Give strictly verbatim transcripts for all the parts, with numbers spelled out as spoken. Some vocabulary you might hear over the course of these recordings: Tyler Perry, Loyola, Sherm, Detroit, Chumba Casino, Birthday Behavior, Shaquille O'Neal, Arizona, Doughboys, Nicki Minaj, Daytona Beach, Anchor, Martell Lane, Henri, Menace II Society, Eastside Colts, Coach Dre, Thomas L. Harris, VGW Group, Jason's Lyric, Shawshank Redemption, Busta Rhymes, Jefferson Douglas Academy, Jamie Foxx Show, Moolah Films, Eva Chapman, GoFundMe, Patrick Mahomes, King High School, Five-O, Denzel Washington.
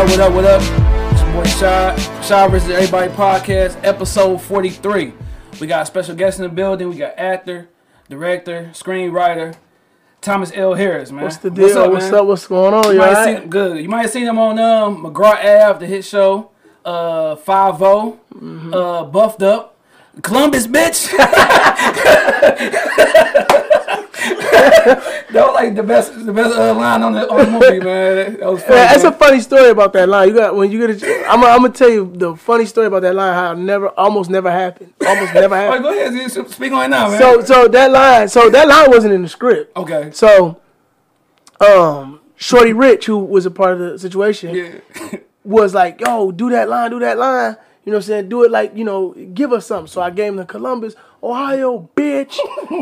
up, what up, what up? It's your boy Shy, Shy versus Everybody Podcast, episode forty-three. We got a special guest in the building. We got actor, director, screenwriter, Thomas L. Harris, man. What's the deal? What's up, what's, up? what's going on, you all right? Seen, good. You might have seen him on um, McGraw Ave, the hit show, uh, Five-O, mm-hmm. uh, Buffed Up, Columbus, bitch. That was like the best, the best uh, line on the, on the movie, man. That was funny, yeah, that's man. a funny story about that line. You got when you get, a, I'm, I'm gonna tell you the funny story about that line. How it never, almost never happened. Almost never happened. All right, go ahead, dude. Speak on it now, man. So, so that line, so that line wasn't in the script. Okay. So, um, Shorty Rich, who was a part of the situation, yeah. was like, "Yo, do that line, do that line." You know what I'm saying? Do it like, you know, give us something. So I gave him the Columbus, Ohio, bitch.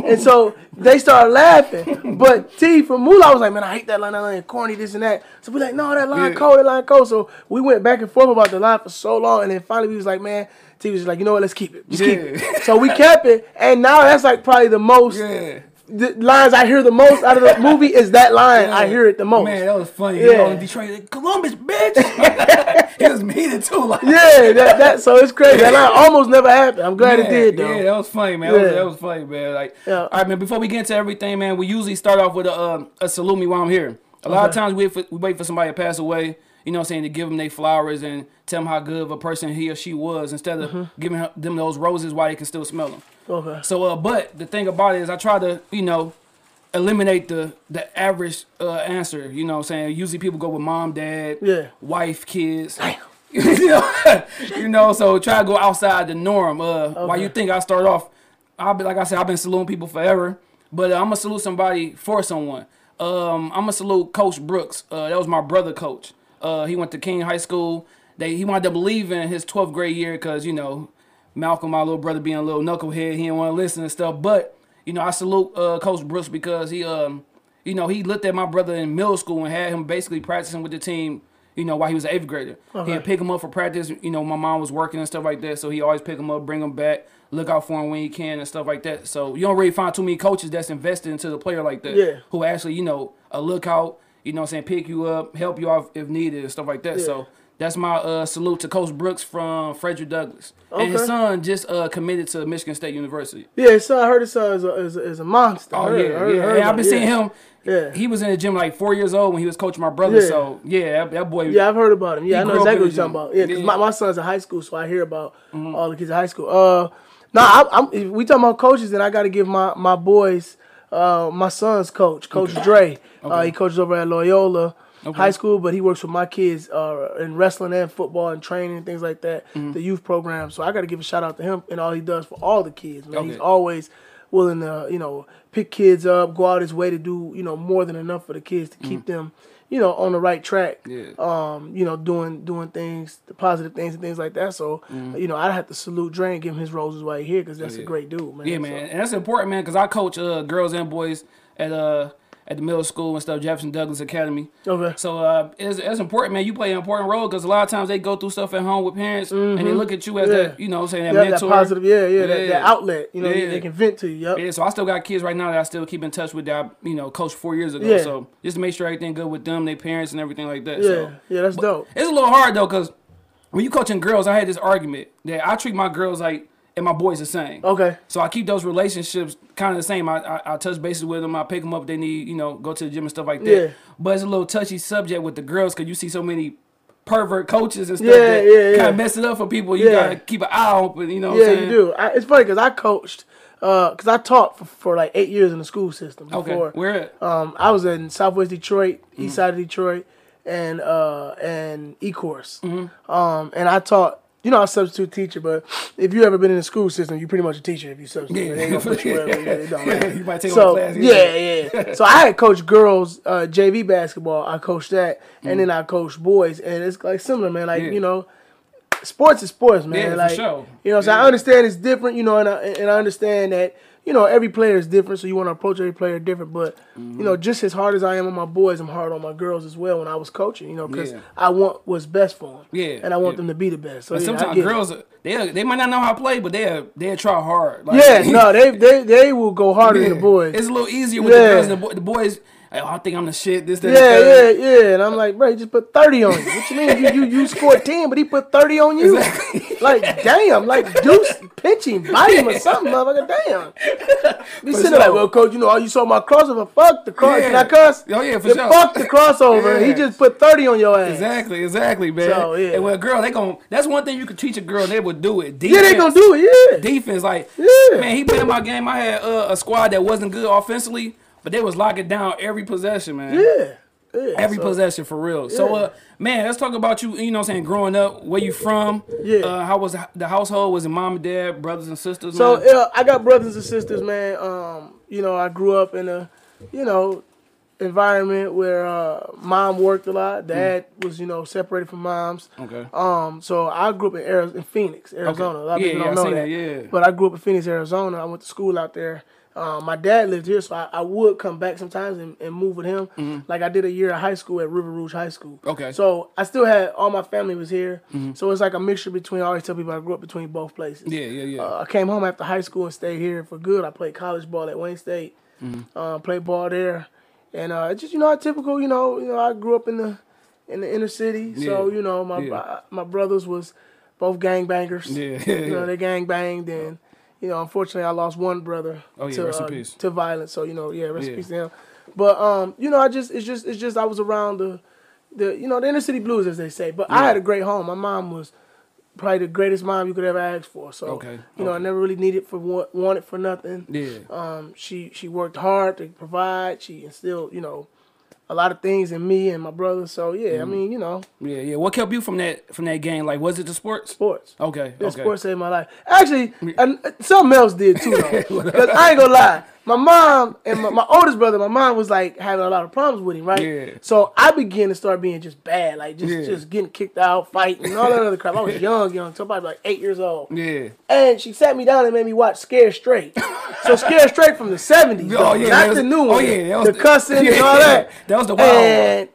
And so they started laughing. But T from Moolah was like, man, I hate that line. That line corny, this and that. So we're like, no, that line yeah. cold, that line cold. So we went back and forth about the line for so long. And then finally we was like, man, T was like, you know what? Let's keep it. Just yeah. keep it. So we kept it. And now that's like probably the most. Yeah. The lines I hear the most out of the movie is that line. Yeah. I hear it the most. Man, that was funny. Yeah. You know, in Detroit, like, Columbus, bitch. He was heated too. Like. Yeah, that, that so it's crazy. That line almost never happened. I'm glad man, it did, though. Yeah, that was funny, man. Yeah. That, was, that was funny, man. Like, yeah. All right, man, before we get into everything, man, we usually start off with a, um, a salute me while I'm here. A lot okay. of times we wait, for, we wait for somebody to pass away, you know what I'm saying, to give them their flowers and tell them how good of a person he or she was instead of mm-hmm. giving them those roses while they can still smell them. Okay. So, uh, but the thing about it is I try to, you know, eliminate the the average uh, answer, you know what I'm saying? Usually people go with mom, dad, yeah. wife, kids. Damn. you, know, you know, so try to go outside the norm. Uh, okay. While you think I start off, I'll be like I said, I've been saluting people forever, but uh, I'm going to salute somebody for someone. Um, I'm going to salute Coach Brooks. Uh, that was my brother coach. Uh, he went to King High School. They He wound up leaving his twelfth grade year because, you know, Malcolm, my little brother, being a little knucklehead, he didn't want to listen and stuff. But, you know, I salute uh, Coach Brooks because he, um, you know, he looked at my brother in middle school and had him basically practicing with the team, you know, while he was an eighth grader. Okay. He'd pick him up for practice. You know, my mom was working and stuff like that, so he always pick him up, bring him back, look out for him when he can and stuff like that. So you don't really find too many coaches that's invested into the player like that yeah. who actually, you know, a lookout, you know what I'm saying, pick you up, help you out if needed and stuff like that. Yeah. So. That's my uh, salute to Coach Brooks from Frederick Douglass. Okay. And his son just uh, committed to Michigan State University. Yeah, his son, I heard his son is a, is a, is a monster. Oh, heard, yeah, heard, yeah. Heard, yeah. I've been yeah. seeing him. Yeah. He was in the gym like four years old when he was coaching my brother. Yeah. So, yeah, that, that boy. Yeah, I've heard about him. Yeah, I know exactly what you're talking about. Yeah, because yeah. my, my son's in high school, so I hear about mm-hmm. all the kids in high school. Uh, no, nah, I'm, I'm, we talking about coaches, and I got to give my, my boys, uh, my son's coach, Coach okay. Dre. Okay. Uh, he coaches over at Loyola. Okay. High school, but he works with my kids uh, in wrestling and football and training and things like that, mm-hmm. the youth program. So I got to give a shout out to him and all he does for all the kids. Man, okay. He's always willing to, you know, pick kids up, go out his way to do, you know, more than enough for the kids to mm-hmm. keep them, you know, on the right track. Yeah. Um, you know, doing doing things, the positive things and things like that. So, mm-hmm. you know, I have to salute Dre and give him his roses right here because that's yeah. a great dude, man. Yeah, man. So, and that's important, man, because I coach uh, girls and boys at uh. at the middle school and stuff, Jefferson Douglas Academy. Okay. So uh, it's, it's important, man. You play an important role because a lot of times they go through stuff at home with parents mm-hmm. and they look at you as yeah. that, you know what I'm saying, that yeah, mentor. That positive, yeah, yeah, yeah. That, that outlet. You know, yeah. they can vent to you. Yep. Yeah, so I still got kids right now that I still keep in touch with that I, you know, coached four years ago. Yeah. So just to make sure everything good with them, their parents and everything like that. Yeah, so, yeah that's dope. It's a little hard, though, because when you coaching girls, I had this argument that I treat my girls like, and my boys the same. Okay. So I keep those relationships kind of the same. I, I I touch bases with them. I pick them up if they need, you know, go to the gym and stuff like that. Yeah. But it's a little touchy subject with the girls because you see so many pervert coaches and stuff yeah, that yeah, yeah. kind of mess it up for people. You yeah. got to keep an eye open, you know what yeah, I'm saying? Yeah, you do. I, it's funny because I coached, because uh, I taught for, for like eight years in the school system before. Okay, where at? Um, I was in Southwest Detroit, mm-hmm. East Side of Detroit, and, uh, and E-Course. Mm-hmm. Um, and I taught. You know, I'm a substitute teacher, but if you ever been in the school system, you're pretty much a teacher if you substitute. Yeah, they ain't gonna put you wherever, yeah, they don't, right? You might take so, over class. Yeah, yeah. yeah. So I had coached girls, uh, J V basketball. I coached that, mm-hmm. and then I coached boys, and it's like similar, man. Like yeah. you know, sports is sports, man. Yeah, like for sure. You know, so yeah. I understand it's different. You know, and I, and I understand that. You know, every player is different, so you want to approach every player different. But, mm-hmm. you know, just as hard as I am on my boys, I'm hard on my girls as well when I was coaching, you know, because yeah. I want what's best for them. Yeah. And I want yeah. them to be the best. So, but yeah, sometimes girls, are, they they might not know how to play, but they'll they'll try hard. Like, yeah, no, they, they they will go harder yeah. than the boys. It's a little easier with yeah. the girls. The boys, I think I'm the shit, this, that, yeah, yeah, yeah. And I'm like, bro, he just put thirty on you. What you mean? You, you, you scored ten, but he put thirty on you? Exactly. Like, damn. Like, deuce, pinch him, bite him or something, motherfucker. Damn. Be sitting sure. like, well, coach, you know, all you saw my crossover. Fuck the crossover. Yeah. Can I cuss? Oh, yeah, for yeah, sure. Fuck the crossover. Yeah. He just put thirty on your ass. Exactly, exactly, man. So, yeah. And well, girl, they gon', that's one thing you could teach a girl, they would do it. Defense, yeah, they gonna do it, yeah. Defense, like, yeah. Man, he played in my game. I had uh, a squad that wasn't good offensively, but they was locking down every possession, man. Yeah. yeah every so, possession, for real. Yeah. So, uh, man, let's talk about you, you know what I'm saying, growing up, where you from. Yeah. Uh, how was the household? Was it mom and dad, brothers and sisters? So, uh, I got brothers and sisters, man. Um, you know, I grew up in a, you know, environment where uh, mom worked a lot. Dad mm. was, you know, separated from moms. Okay. Um, so, I grew up in, Ari- in Phoenix, Arizona. Okay. A lot of yeah, people don't yeah, know that. that. Yeah. But I grew up in Phoenix, Arizona. I went to school out there. Um, my dad lived here, so I, I would come back sometimes and, and move with him. Mm-hmm. Like I did a year of high school at River Rouge High School. Okay. So I still had, all my family was here. Mm-hmm. So it's like a mixture between, I always tell people I grew up between both places. Yeah, yeah, yeah. Uh, I came home after high school and stayed here for good. I played college ball at Wayne State, mm-hmm. uh, played ball there. And uh, it's just, you know, how typical, you know, you know, I grew up in the in the inner city. Yeah. So, you know, my yeah. my brothers was both gangbangers. Yeah, yeah, You know, yeah. they gangbanged and... You know, unfortunately, I lost one brother oh, yeah, to uh, to violence. So you know, yeah, rest in yeah. peace to him. But um, you know, I just it's just it's just I was around the the you know the inner city blues as they say. But yeah. I had a great home. My mom was probably the greatest mom you could ever ask for. So okay. you okay. know, I never really needed for wanted for nothing. Yeah. Um, she she worked hard to provide. She instilled you know a lot of things in me and my brother. So yeah, mm. I mean you know. Yeah, yeah. What kept you from that from that game? Like, was it the sports? Sports. Okay. Yeah, okay. Sports saved my life. Actually, and something else did too. Though. Because I ain't gonna lie, my mom and my, my oldest brother, my mom was like having a lot of problems with him, right? Yeah. So I began to start being just bad, like just yeah. just getting kicked out, fighting, and all that other crap. I was young, young, so probably like eight years old. Yeah. And she sat me down and made me watch Scared Straight. So Scared Straight from the seventies, oh, yeah, not was, the new one. Oh yeah, the, the cussing yeah, and all that. That was the wild and one.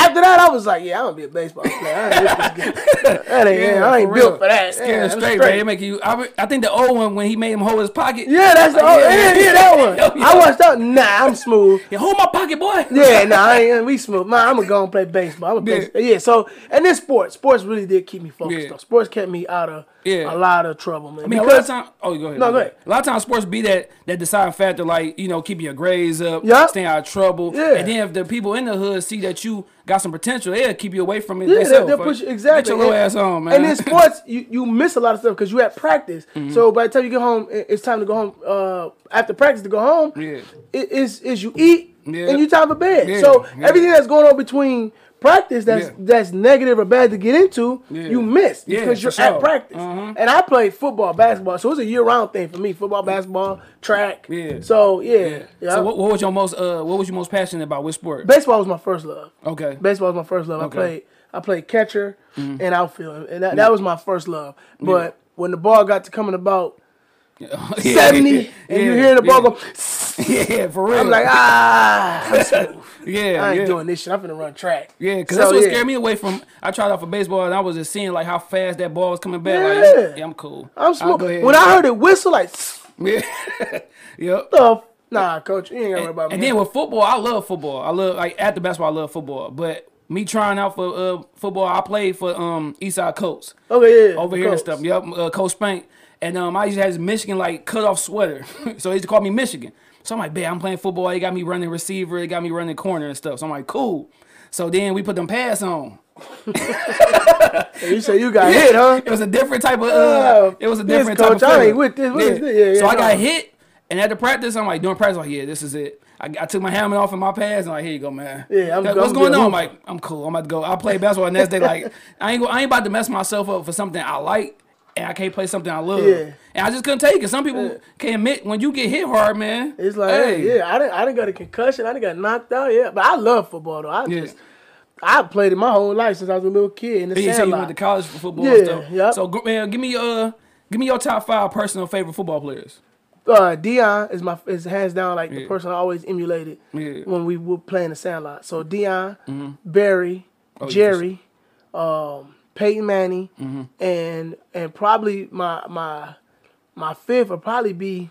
After that, I was like, yeah, I'm gonna be a baseball player. I ain't, this that ain't, yeah, I ain't for built real. For that. Scared yeah, Straight, man. It make you. I, I think the old one when he made him hold his pocket. Yeah, that's the oh, old. Yeah, yeah, yeah, yeah, that one. Yo, yo. I watched that. Nah, I'm smooth. Yeah, hold my pocket, boy. Yeah, nah, I ain't, we smooth. Man, I'm gonna go and play baseball. I'm a yeah. Baseball. yeah. So and then sports, sports really did keep me focused. Yeah. Though. Sports kept me out of. Yeah. A lot of trouble, man. I mean, because, a lot of time, oh, go ahead. No, go ahead. A lot of times sports be that, that deciding factor, like, you know, keeping your grades up, yep. staying out of trouble. Yeah. And then if the people in the hood see that you got some potential, they'll keep you away from it. Yeah, they'll, they'll push you. Exactly. Get your little ass on, man. And in sports, you, you miss a lot of stuff because you at practice. Mm-hmm. So by the time you get home, it's time to go home. Uh, after practice to go home, yeah. it, it's, it's you eat yeah. and you time for bed. Yeah. So yeah. everything that's going on between... practice that's yeah. that's negative or bad to get into, yeah. you miss because yeah, you're sure. at practice. Uh-huh. And I played football, basketball, so it's a year-round thing for me. Football, basketball, track. Yeah. So yeah. yeah. yeah. So what, what was your most uh what was you most passionate about? Which sport? Baseball was my first love. Okay. Baseball was my first love. Okay. I played I played catcher mm-hmm. and outfield, and that, yeah. that was my first love. But yeah. when the ball got to coming about yeah. seventy, yeah. and yeah. you hear the ball yeah. go. Yeah, for real. I'm like, ah, I'm smooth. Yeah, I ain't yeah. doing this shit. I'm finna run track. Yeah, because so, that's what yeah. scared me away from. I tried out for baseball, and I was just seeing like how fast that ball was coming back. Yeah, like, yeah I'm cool. I'm smooth. When I heard it whistle, like, yeah, yep. So, nah, coach, you ain't gotta worry about me. And then with football, I love football. I love like at the basketball, I love football, but. Me trying out for uh, football, I played for um, Eastside Colts. Okay, yeah, over here Colts. And stuff. Yep, uh, Coach Spank, and um, I used to have this Michigan like cut off sweater, so he used to call me Michigan. So I'm like, man, I'm playing football. They got me running receiver, they got me running corner and stuff. So I'm like, cool. So then we put them pads on. You said you got yeah. hit, huh? It was a different type of. Uh, it was a different this type coach, of. I ain't with this. What yeah. is this? Yeah, yeah, so no. I got hit, and at the practice, I'm like doing practice. I'm like, yeah, this is it. I, I took my helmet off and my pads and like, here you go, man. Yeah, I'm good. What's going on? I'm like, I'm cool. I'm about to go. I play basketball the next day. Like, I ain't go, I ain't about to mess myself up for something I like and I can't play something I love. Yeah. And I just couldn't take it. Some people yeah. can't admit when you get hit hard, man. It's like, hey, yeah, I didn't, I didn't got a concussion. I didn't got knocked out. Yeah, but I love football though. I yeah. just. I played it my whole life since I was a little kid. In the yeah, so you went to college for football yeah, and stuff. Yep. So, man, give me uh, give me your top five personal favorite football players. Uh, Deion is my is hands down like yeah. the person I always emulated yeah. when we were playing the Sandlot. So Deion, mm-hmm. Barry, oh, Jerry, yes. um, Peyton Manning, mm-hmm. and and probably my my my fifth would probably be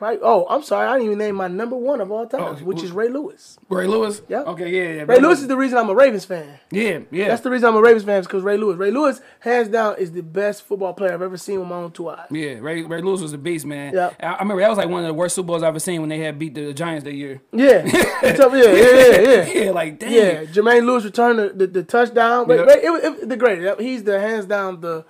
Probably, oh, I'm sorry. I didn't even name my number one of all time, oh, which is Ray Lewis. Ray Lewis? Yeah. Okay, yeah, yeah. Ray, Ray Lewis is the reason I'm a Ravens fan. Yeah, yeah. That's the reason I'm a Ravens fan is because Ray Lewis. Ray Lewis, hands down, is the best football player I've ever seen with my own two eyes. Yeah, Ray Ray Lewis was a beast, man. Yeah. I, I remember that was like one of the worst Super Bowls I've ever seen when they had beat the Giants that year. Yeah. yeah, yeah, yeah, yeah. Yeah, like, damn. Yeah, Jermaine Lewis returned the, the, the touchdown. Ray, yeah. Ray, it, it, it, the greatest. He's the, hands down, the...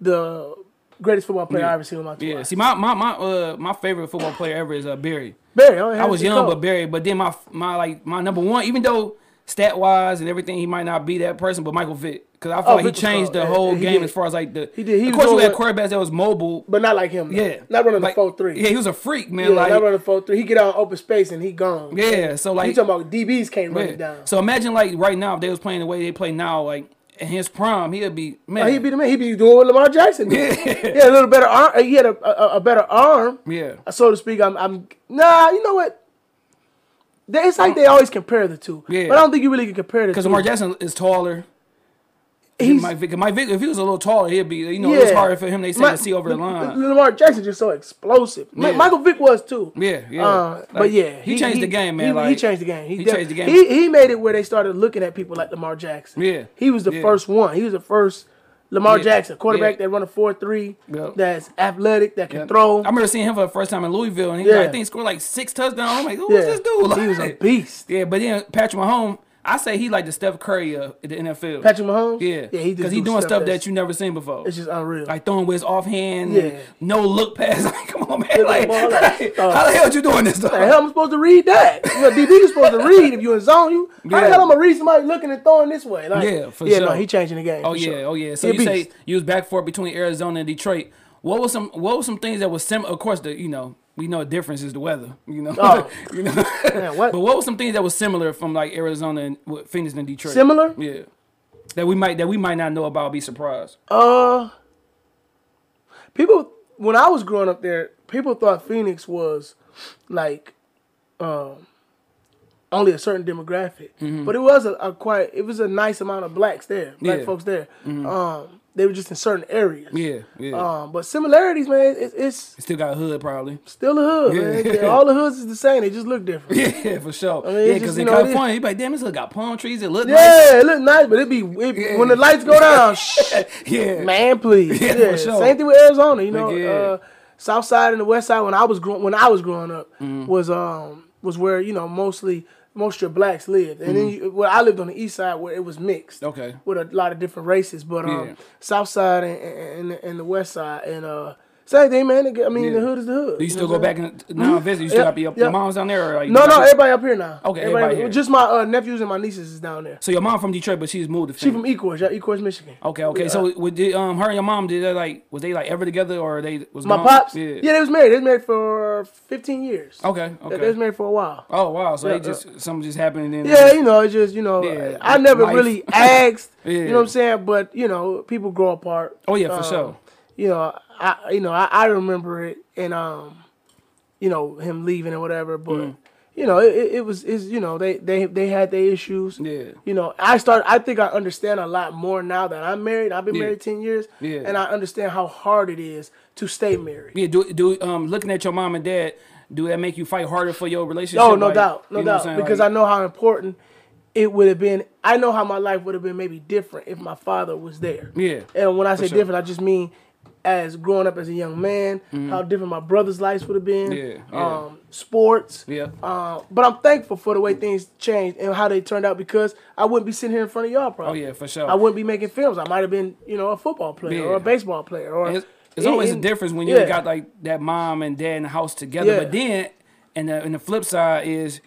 the greatest football player yeah. I've ever seen in my life. Yeah, see, my my my uh my favorite football player ever is uh, Barry. Barry, oh, I was young, cold. but Barry. But then my my like my number one, even though stat wise and everything, he might not be that person, but Michael Vick, because I feel oh, like Vick he changed cold. the whole yeah, game did. as far as like the. He did. He of course, we had quarterbacks that was mobile, but not like him. Though. Yeah, not running like, the four three. Yeah, he was a freak, man. Yeah, like not running four three. He get out in open space and he gone. Yeah, man. So like you talking about D Bs can't yeah. run it down. So imagine like right now if they was playing the way they play now, like. In his prime, he'd be man. Oh, he'd be the man. He'd be doing what Lamar Jackson did. Yeah. He had a little better arm. He had a, a, a better arm. Yeah, so to speak. I'm, I'm. Nah, you know what? They, it's like they always compare the two. Yeah, but I don't think you really can compare the two. Because Lamar Jackson is taller. He's Mike Vick. Mike Vick. If he was a little taller, he'd be. You know, yeah. It's harder for him. They say My, to see over the line. Lamar Jackson just so explosive. Yeah. Michael Vick was too. Yeah, yeah. Uh, like, but yeah, he, he changed he, the game, man. He, like, he changed the game. He, he changed the game. He he made it where they started looking at people like Lamar Jackson. Yeah, he was the yeah. first one. He was the first Lamar yeah. Jackson quarterback yeah. that run a four three. Yep. That's athletic. That can yep. throw. I remember seeing him for the first time in Louisville, and he yeah. like, I think scored like six touchdowns. I'm like, who yeah. is this dude? Like, he was a beast. Yeah, but then Patrick Mahomes. I say he like the Steph Curry of the N F L. Patrick Mahomes? Yeah. Yeah, he Because do he doing stuff, stuff that you never seen before. It's just unreal. Like throwing with his offhand. Yeah. No look pass. Like, come on, man. Like, ball, like, like uh, how the hell you doing this stuff? How the hell am I supposed to read that? You know, D B is supposed to read if you in zone. You, yeah. How the hell am I going to read somebody looking and throwing this way? Like, yeah, for yeah, sure. Yeah, no, he changing the game. Oh, yeah, sure. oh, yeah. So he you beast. say you was back and forth between Arizona and Detroit. What was some, what was some things that was similar? Of course, the, you know. We know the difference is the weather, you know. Oh. you know? Man, what? But what were some things that was similar from like Arizona and what, Phoenix and Detroit? Similar? Yeah. That we might that we might not know about, be surprised. Uh people when I was growing up there, people thought Phoenix was like um only a certain demographic. Mm-hmm. But it was a, a quite it was a nice amount of blacks there, black yeah. folks there. Mm-hmm. Um They were just in certain areas. Yeah, yeah. Um, but similarities, man, it, it's... It still got a hood, probably. Still a hood, yeah. man. All the hoods is the same. They just look different. Yeah, for sure. I mean, yeah, because in California, you like, damn, this hood got palm trees. It look yeah, nice. Yeah, it look nice, but it be... It, yeah. When the lights go down, shit. Yeah. Man, please. Yeah, yeah, for sure. Same thing with Arizona, you know. Like, yeah. uh, South side and the west side, when I was, gro when I was growing up, mm. was um was where, you know, mostly... Most of your blacks lived, and mm-hmm. then you, well, I lived on the east side where it was mixed, okay, with a lot of different races. But um, yeah. south side and, and and the west side, and uh, same thing, man. I mean, yeah. the hood is the hood. Do you still you know go back and now visit? You still yep. be up. Yep. Your mom's down there, or like, no, no, everybody up here now. Okay, everybody. everybody here. Just my uh, nephews and my nieces is down there. So your mom from Detroit, but she's moved to Phoenix. She from Ecorse, yeah, Ecorse, Michigan. Okay, okay. Yeah. So with the, um, her and your mom, did they like was they like ever together, or they was my mom? pops? Yeah. yeah, they was married. They was married for fifteen years. Okay, okay. Yeah, they was married for a while. Oh wow, so yeah, they just uh, something just happened. And then yeah, you know, it's just you know, yeah, I, I never life. really asked. yeah. You know what I'm saying? But you know, people grow apart. Oh yeah, for sure. You know, I you know I, I remember it, and um, you know him leaving and whatever. But mm. you know it, it was is you know they they they had their issues. Yeah. You know I start I think I understand a lot more now that I'm married. I've been yeah. married ten years. Yeah. And I understand how hard it is to stay married. Yeah. Do do um looking at your mom and dad, do that make you fight harder for your relationship? Oh, no, no like, doubt, no you know doubt. Because like, I know how important. It would have been, I know how my life would have been maybe different if my father was there. Yeah. And when I say sure. different, I just mean as growing up as a young man, mm-hmm. how different my brother's life would have been. Yeah. yeah. Um, sports. Yeah. Uh, but I'm thankful for the way things changed and how they turned out because I wouldn't be sitting here in front of y'all probably. Oh, yeah, for sure. I wouldn't be making films. I might have been, you know, a football player yeah. or a baseball player. Or There's, there's it, always it, a difference when you yeah. got like that mom and dad in the house together. Yeah. But then, and the, and the flip side is,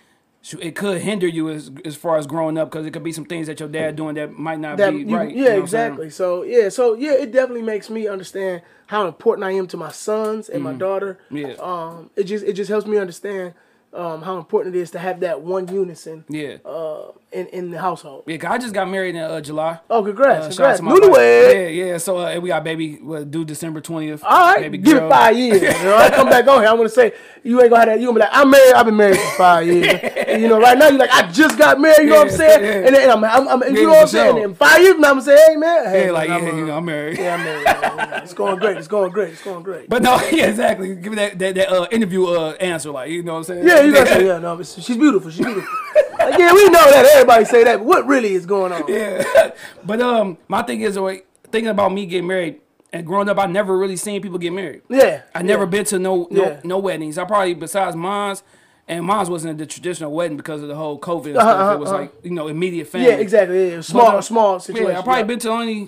it could hinder you as as far as growing up because it could be some things that your dad doing that might not that be you, right. Yeah, you know exactly. So yeah, so yeah, it definitely makes me understand how important I am to my sons and mm-hmm. my daughter. Yeah. Um, it just it just helps me understand um how important it is to have that one unison. Yeah. Uh, in, in the household. Yeah, I just got married in uh, July. Oh, congrats. Uh, congrats. Newlywed. Yeah, yeah. So uh, and we got baby, we'll do December twentieth. All right. Baby give girl. It five years. You know, I come back on here, I'm going to say, you ain't going to have that. You're going to be like, I'm married. I've been married for five years. And, you know, right now, you're like, I just got married. You yeah, know what I'm saying? Yeah. And, and I'm, I'm, I'm, I'm you know what I'm saying? And in five years, I'm going to say, hey, man. Hey, yeah, like, man, yeah, I'm, you know, I'm married. Yeah, I'm married. Yeah, it's going great. It's going great. It's going great. But no, yeah, exactly. Give me that, that, that uh, interview uh, answer. Like, you know what I'm saying? Yeah, you got to say, yeah, no, but she's beautiful. She's beautiful. Like, yeah, we know that. Everybody say that, but what really is going on? Yeah. But um, my thing is, like, thinking about me getting married and growing up, I never really seen people get married. Yeah. I never yeah. been to no no, yeah. no weddings. I probably, besides mine's, and mine's wasn't the traditional wedding because of the whole COVID. Uh-huh, uh-huh, it was uh-huh. like, you know, immediate family. Yeah, exactly. Yeah, small, but, small situation. Yeah, I probably yeah. been to only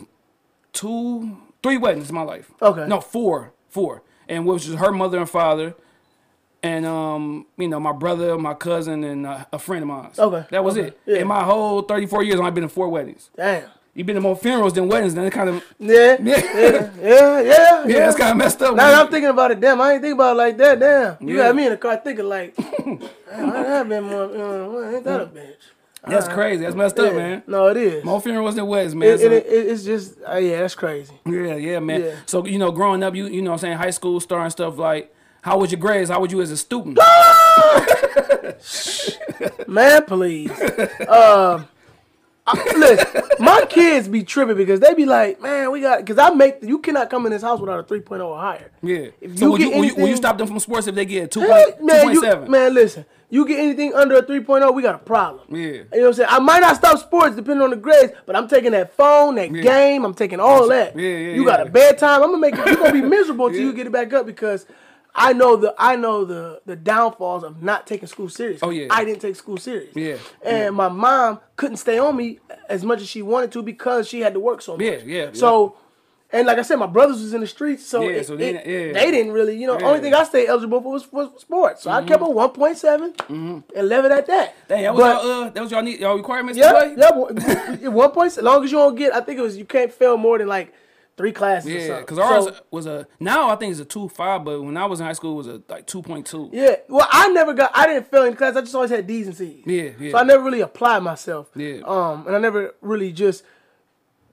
two, three weddings in my life. Okay. No, four. Four. And which was her mother and father. And, um, you know, my brother, my cousin, and uh, a friend of mine. Okay. That was okay. it. Yeah. In my whole thirty-four years, I've been to four weddings. Damn. You've been to more funerals than weddings. Then it kind of... Yeah. Yeah. Yeah. Yeah. Yeah. Yeah. It's kind of messed up. Now that I'm thinking about it, damn, I ain't thinking about it like that, damn. You yeah. got me in the car thinking like, damn, I have been more... Uh, ain't that a bitch? That's uh, crazy. That's messed yeah. up, man. No, it is. More funerals than weddings, man. It, so, it, it, it's just... Uh, yeah, that's crazy. Yeah, yeah, man. Yeah. So, you know, growing up, you, you know what I'm saying, high school, starting stuff like... How was your grades? How was you as a student? Man, please. Um, I, listen, my kids be tripping because they be like, man, we got, because I make, you cannot come in this house without a three point oh or higher. Yeah. If so you will, get you, anything, will, you, will you stop them from sports if they get a two point seven? Man, listen, you get anything under a three point oh, we got a problem. Yeah. You know what I'm saying? I might not stop sports depending on the grades, but I'm taking that phone, that yeah. game, I'm taking all that. Yeah, yeah, you yeah. got a bedtime. I'm going to make it, you're going to be miserable until yeah. you get it back up because I know the I know the the downfalls of not taking school serious. Oh yeah, I didn't take school serious. Yeah, and yeah. my mom couldn't stay on me as much as she wanted to because she had to work so much. Yeah, yeah. So, yeah. and like I said, my brothers was in the streets, so, yeah, it, so they, it, yeah. they didn't really, you know. Yeah. Only thing I stayed eligible for was, was sports. So mm-hmm. I kept a one point seven mm-hmm. and left it at that. Dang, that was but, y'all, uh, that was y'all need y'all requirements. Yeah, yeah. One point, as long as you don't get, I think it was you can't fail more than like. Three classes. Yeah, because ours so, was a, now I think it's a two point five, but when I was in high school, it was a, like two point two. Yeah, well, I never got, I didn't fail in class. I just always had D's and C's. Yeah, yeah. So I never really applied myself. Yeah. Um, and I never really just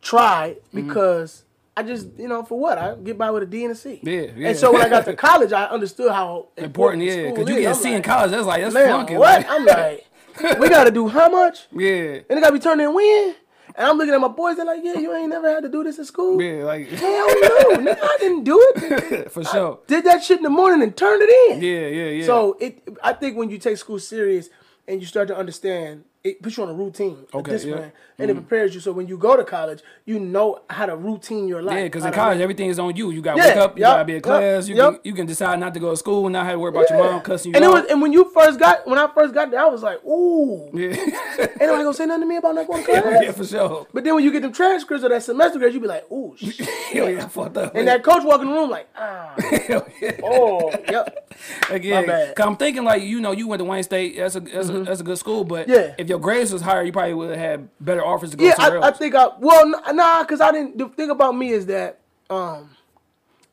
tried because mm-hmm. I just, you know, for what? I get by with a D and a C. Yeah, yeah. And so when I got to college, I understood how important, important yeah, because you get a C like, in college, that's like, that's flunking. What? Like. I'm like, we got to do how much? Yeah. And it got to be turned in when? And I'm looking at my boys, they're like, yeah, you ain't never had to do this in school? Yeah, like... Hell no, no, I didn't do it. For sure. I did that shit in the morning and turned it in. Yeah, yeah, yeah. So it, I think when you take school serious and you start to understand, it puts you on a routine, okay, a discipline, yeah. and mm-hmm. it prepares you. So when you go to college, you know how to routine your life. Yeah, because in college, everything is on you. You got to yeah, wake up, you yep, got to be in class, yep, you, yep. Can, you can decide not to go to school, not have to worry about yeah. your mom cussing you and out. It was, and when you first got, when I first got there, I was like, ooh. Yeah. Ain't nobody going to say nothing to me about not going to class. Yeah, for sure. But then when you get them transcripts or that semester grades, you be like, ooh, shit. Hell yeah, I fucked up. And man. That coach walking in the room like, ah. Hell yeah. Oh, yep. Again, my bad. Because I'm thinking like, you know, you went to Wayne State. That's a, that's mm-hmm. a, that's a good school, but yeah. if your grades was higher, you probably would have had better offers to go yeah, somewhere I, else. I think I, well, nah, because I didn't, the thing about me is that um,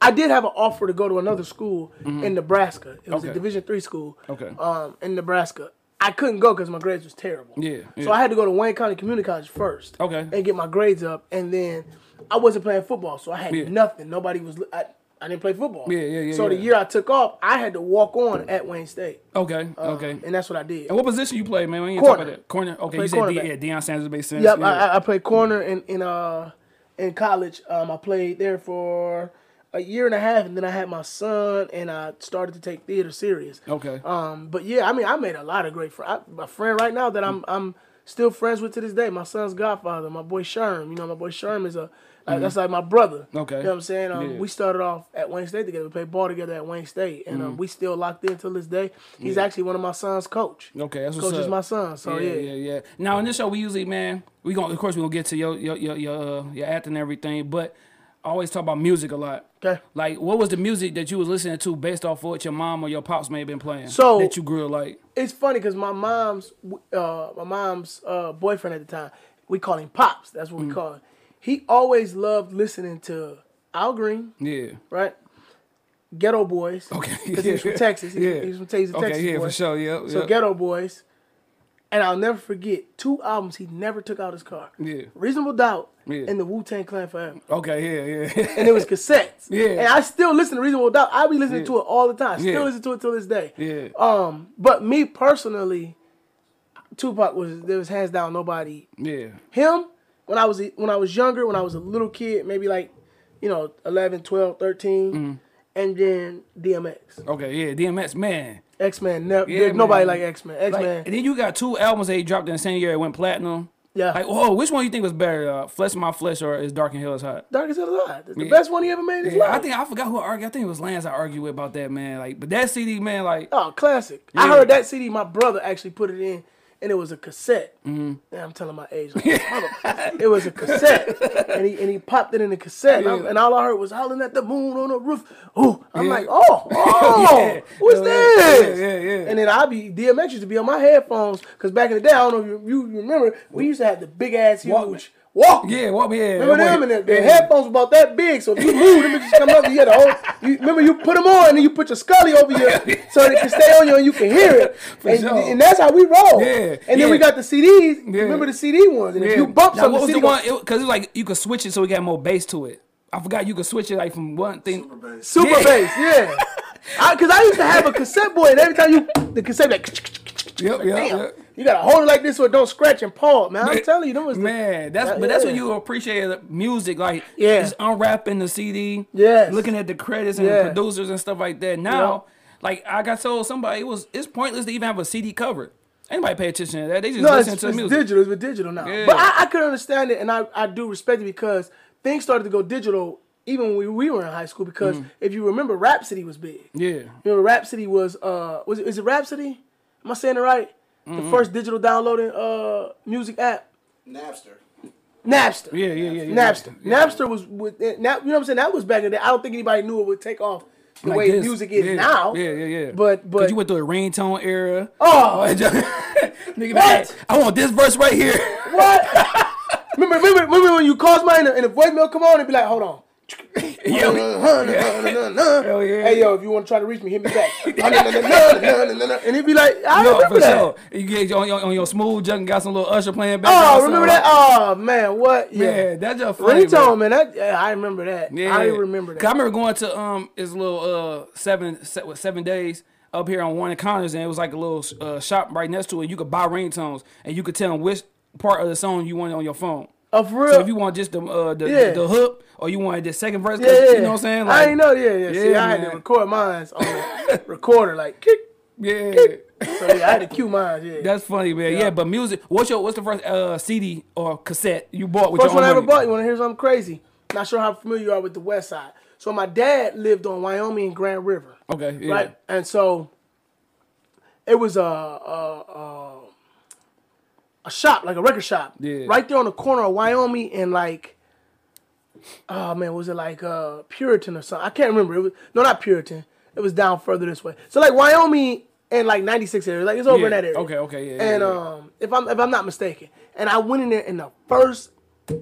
I did have an offer to go to another school mm-hmm. in Nebraska. It was okay. a Division three school okay. um, in Nebraska. I couldn't go because my grades was terrible. Yeah, yeah. So I had to go to Wayne County Community College first okay. and get my grades up. And then I wasn't playing football, so I had yeah. nothing. Nobody was, I, I didn't play football. Yeah, yeah, yeah. So yeah. the year I took off, I had to walk on at Wayne State. Okay, uh, okay. And that's what I did. And what position you played, man? When you corner. Talk about that? Corner. Okay, you said De- yeah, Deion Sanders based sense. Yep, yeah. I, I played corner in in uh in college. Um, I played there for a year and a half, and then I had my son, and I started to take theater serious. Okay. Um, but yeah, I mean, I made a lot of great friends. My friend right now that I'm mm. I'm still friends with to this day. My son's godfather, my boy Sherm. You know, my boy Sherm is a Like, mm-hmm. That's like my brother. Okay. You know what I'm saying? Um, yeah. We started off at Wayne State together. We played ball together at Wayne State. And mm-hmm. um, we still locked in till this day. He's yeah. actually one of my son's coach. Okay, that's what's coach up. Coach is my son. So, yeah. Yeah, yeah, yeah. Now, in this show, we usually, man, we gonna, of course, we're going to get to your your your, your, uh, your acting and everything. But I always talk about music a lot. Okay. Like, what was the music that you was listening to based off of what your mom or your pops may have been playing so, that you grew up like? It's funny because my mom's, uh, my mom's uh, boyfriend at the time, we call him Pops. That's what mm-hmm. we call him. He always loved listening to Al Green, yeah, right, Ghetto Boys, okay, because yeah. he was from Texas, he, yeah, he was from Texas, okay, Texas yeah, boy. For sure, yeah, so yep. Ghetto Boys, And I'll never forget two albums he never took out his car. Yeah. Reasonable Doubt yeah. and the Wu-Tang Clan Forever. Okay, yeah, yeah. And it was cassettes. Yeah. And I still listen to Reasonable Doubt. I be listening yeah. to it all the time. Still yeah. listen to it till this day. Yeah. Um, but me personally, Tupac was there was hands down nobody. Yeah. Him, when I was when I was younger, when I was a little kid, maybe like, you know, eleven, twelve, thirteen. Mm-hmm. And then D M X. Okay, yeah, D M X, man. X-Men, never. Yeah, nobody like X-Men. X-Men. Like, and then you got two albums that he dropped in the same year that went platinum. Yeah. Like, oh, which one do you think was better, uh, Flesh My Flesh or Is Dark and Hell Is Hot? Dark and Hell Is Hot. It's the yeah. best one he ever made in his yeah. life. I think I forgot who I argued. I think it was Lance I argued with about that, man. Like, but that C D, man, like. Oh, classic. Yeah. I heard that C D. My brother actually put it in, and it was a cassette. Mm-hmm. Yeah, I'm telling my age. Like, it was a cassette, and he and he popped it in the cassette, yeah. and, and all I heard was howling at the moon on the roof. Oh, I'm yeah. like, oh, oh, yeah. what's yeah. this? Yeah, yeah, yeah. And then I be D M X used to be on my headphones because back in the day, I don't know if you, you remember, we used to have the big ass huge Walkman. Walk. Yeah, Walkman. Yeah, remember them? And the, the yeah. headphones were about that big, so if you move, them just come up. You had the whole. You, remember, you put them on, and then you put your scully over your so it can stay on you and you can hear it. And, sure. and that's how we roll. Yeah. And then yeah. we got the C Ds. Yeah. Remember the C D ones? And yeah. if you bump something, what was the, the one? Because it, it like you could switch it, so we got more bass to it. I forgot you could switch it like from one thing. Super bass. Super yeah. bass. Yeah. Because I, I used to have a cassette boy, and every time you the cassette like. Yep. Like, yep. Damn. Yep. You gotta hold it like this so it don't scratch and paw, man. I'm telling you, that was man. That's that, but yeah. that's when you appreciate music, like yeah. just unwrapping the C D, yeah, looking at the credits and yeah. the producers and stuff like that. Now, yeah. like I got told somebody, it was it's pointless to even have a C D cover. Anybody pay attention to that? They just no, listen it's, to it's music. Digital, it's digital now. Yeah. But I, I could understand it, and I I do respect it because things started to go digital. Even when we were in high school, because mm. if you remember, Rhapsody was big. Yeah, you know, Rhapsody was uh was it, is it Rhapsody? Am I saying it right? The mm-hmm. first digital downloading uh, music app, Napster. Napster. Yeah, yeah, yeah. yeah Napster. Yeah. Napster was with you know what I'm saying. That was back in the day. I don't think anybody knew it would take off the like way this. music is yeah. now. Yeah, yeah, yeah. But but you went through the ringtone era. Oh, just, nigga, what? Like, I want this verse right here. What? remember, remember, remember when you called mine and the voicemail come on and be like, hold on. Hey yo, if you want to try to reach me, hit me back. And he'd be like, I no, remember for that. Sure. You get on your, on your smooth junk and got some little Usher playing back. Oh, remember that? Oh man, what? Yeah, man, that's just funny. Ringtone, man. That yeah, I remember that. Yeah, I remember that. Cause I remember going to um his little uh seven what seven days up here on Warren Connors, and it was like a little uh, shop right next to it. You could buy ringtones, and you could tell them which part of the song you wanted on your phone. Oh, for real? So if you want just the uh, the, yeah. the the hook, or you wanted the second verse, yeah, yeah. you know what I'm saying? Like, I ain't know, yeah, yeah. yeah See, man. I had to record mine on the recorder, like kick, yeah. Kick. So yeah, I had to cue mine. Yeah. That's funny, man. Yeah. yeah, but music. What's your what's the first uh, C D or cassette you bought with first your own money? First one I ever bought. You want to hear something crazy? Not sure how familiar you are with the West Side. So my dad lived on Wyoming and Grand River. Okay. Yeah. Right, and so it was a. a, a A shop, like a record shop, yeah. right there on the corner of Wyoming and like, oh man, was it like uh, Puritan or something? I can't remember. It was no, not Puritan. It was down further this way. So like Wyoming and like ninety-six area, like it's over yeah. in that area. Okay, okay, yeah. And yeah, yeah. um, if I'm if I'm not mistaken, and I went in there and the first,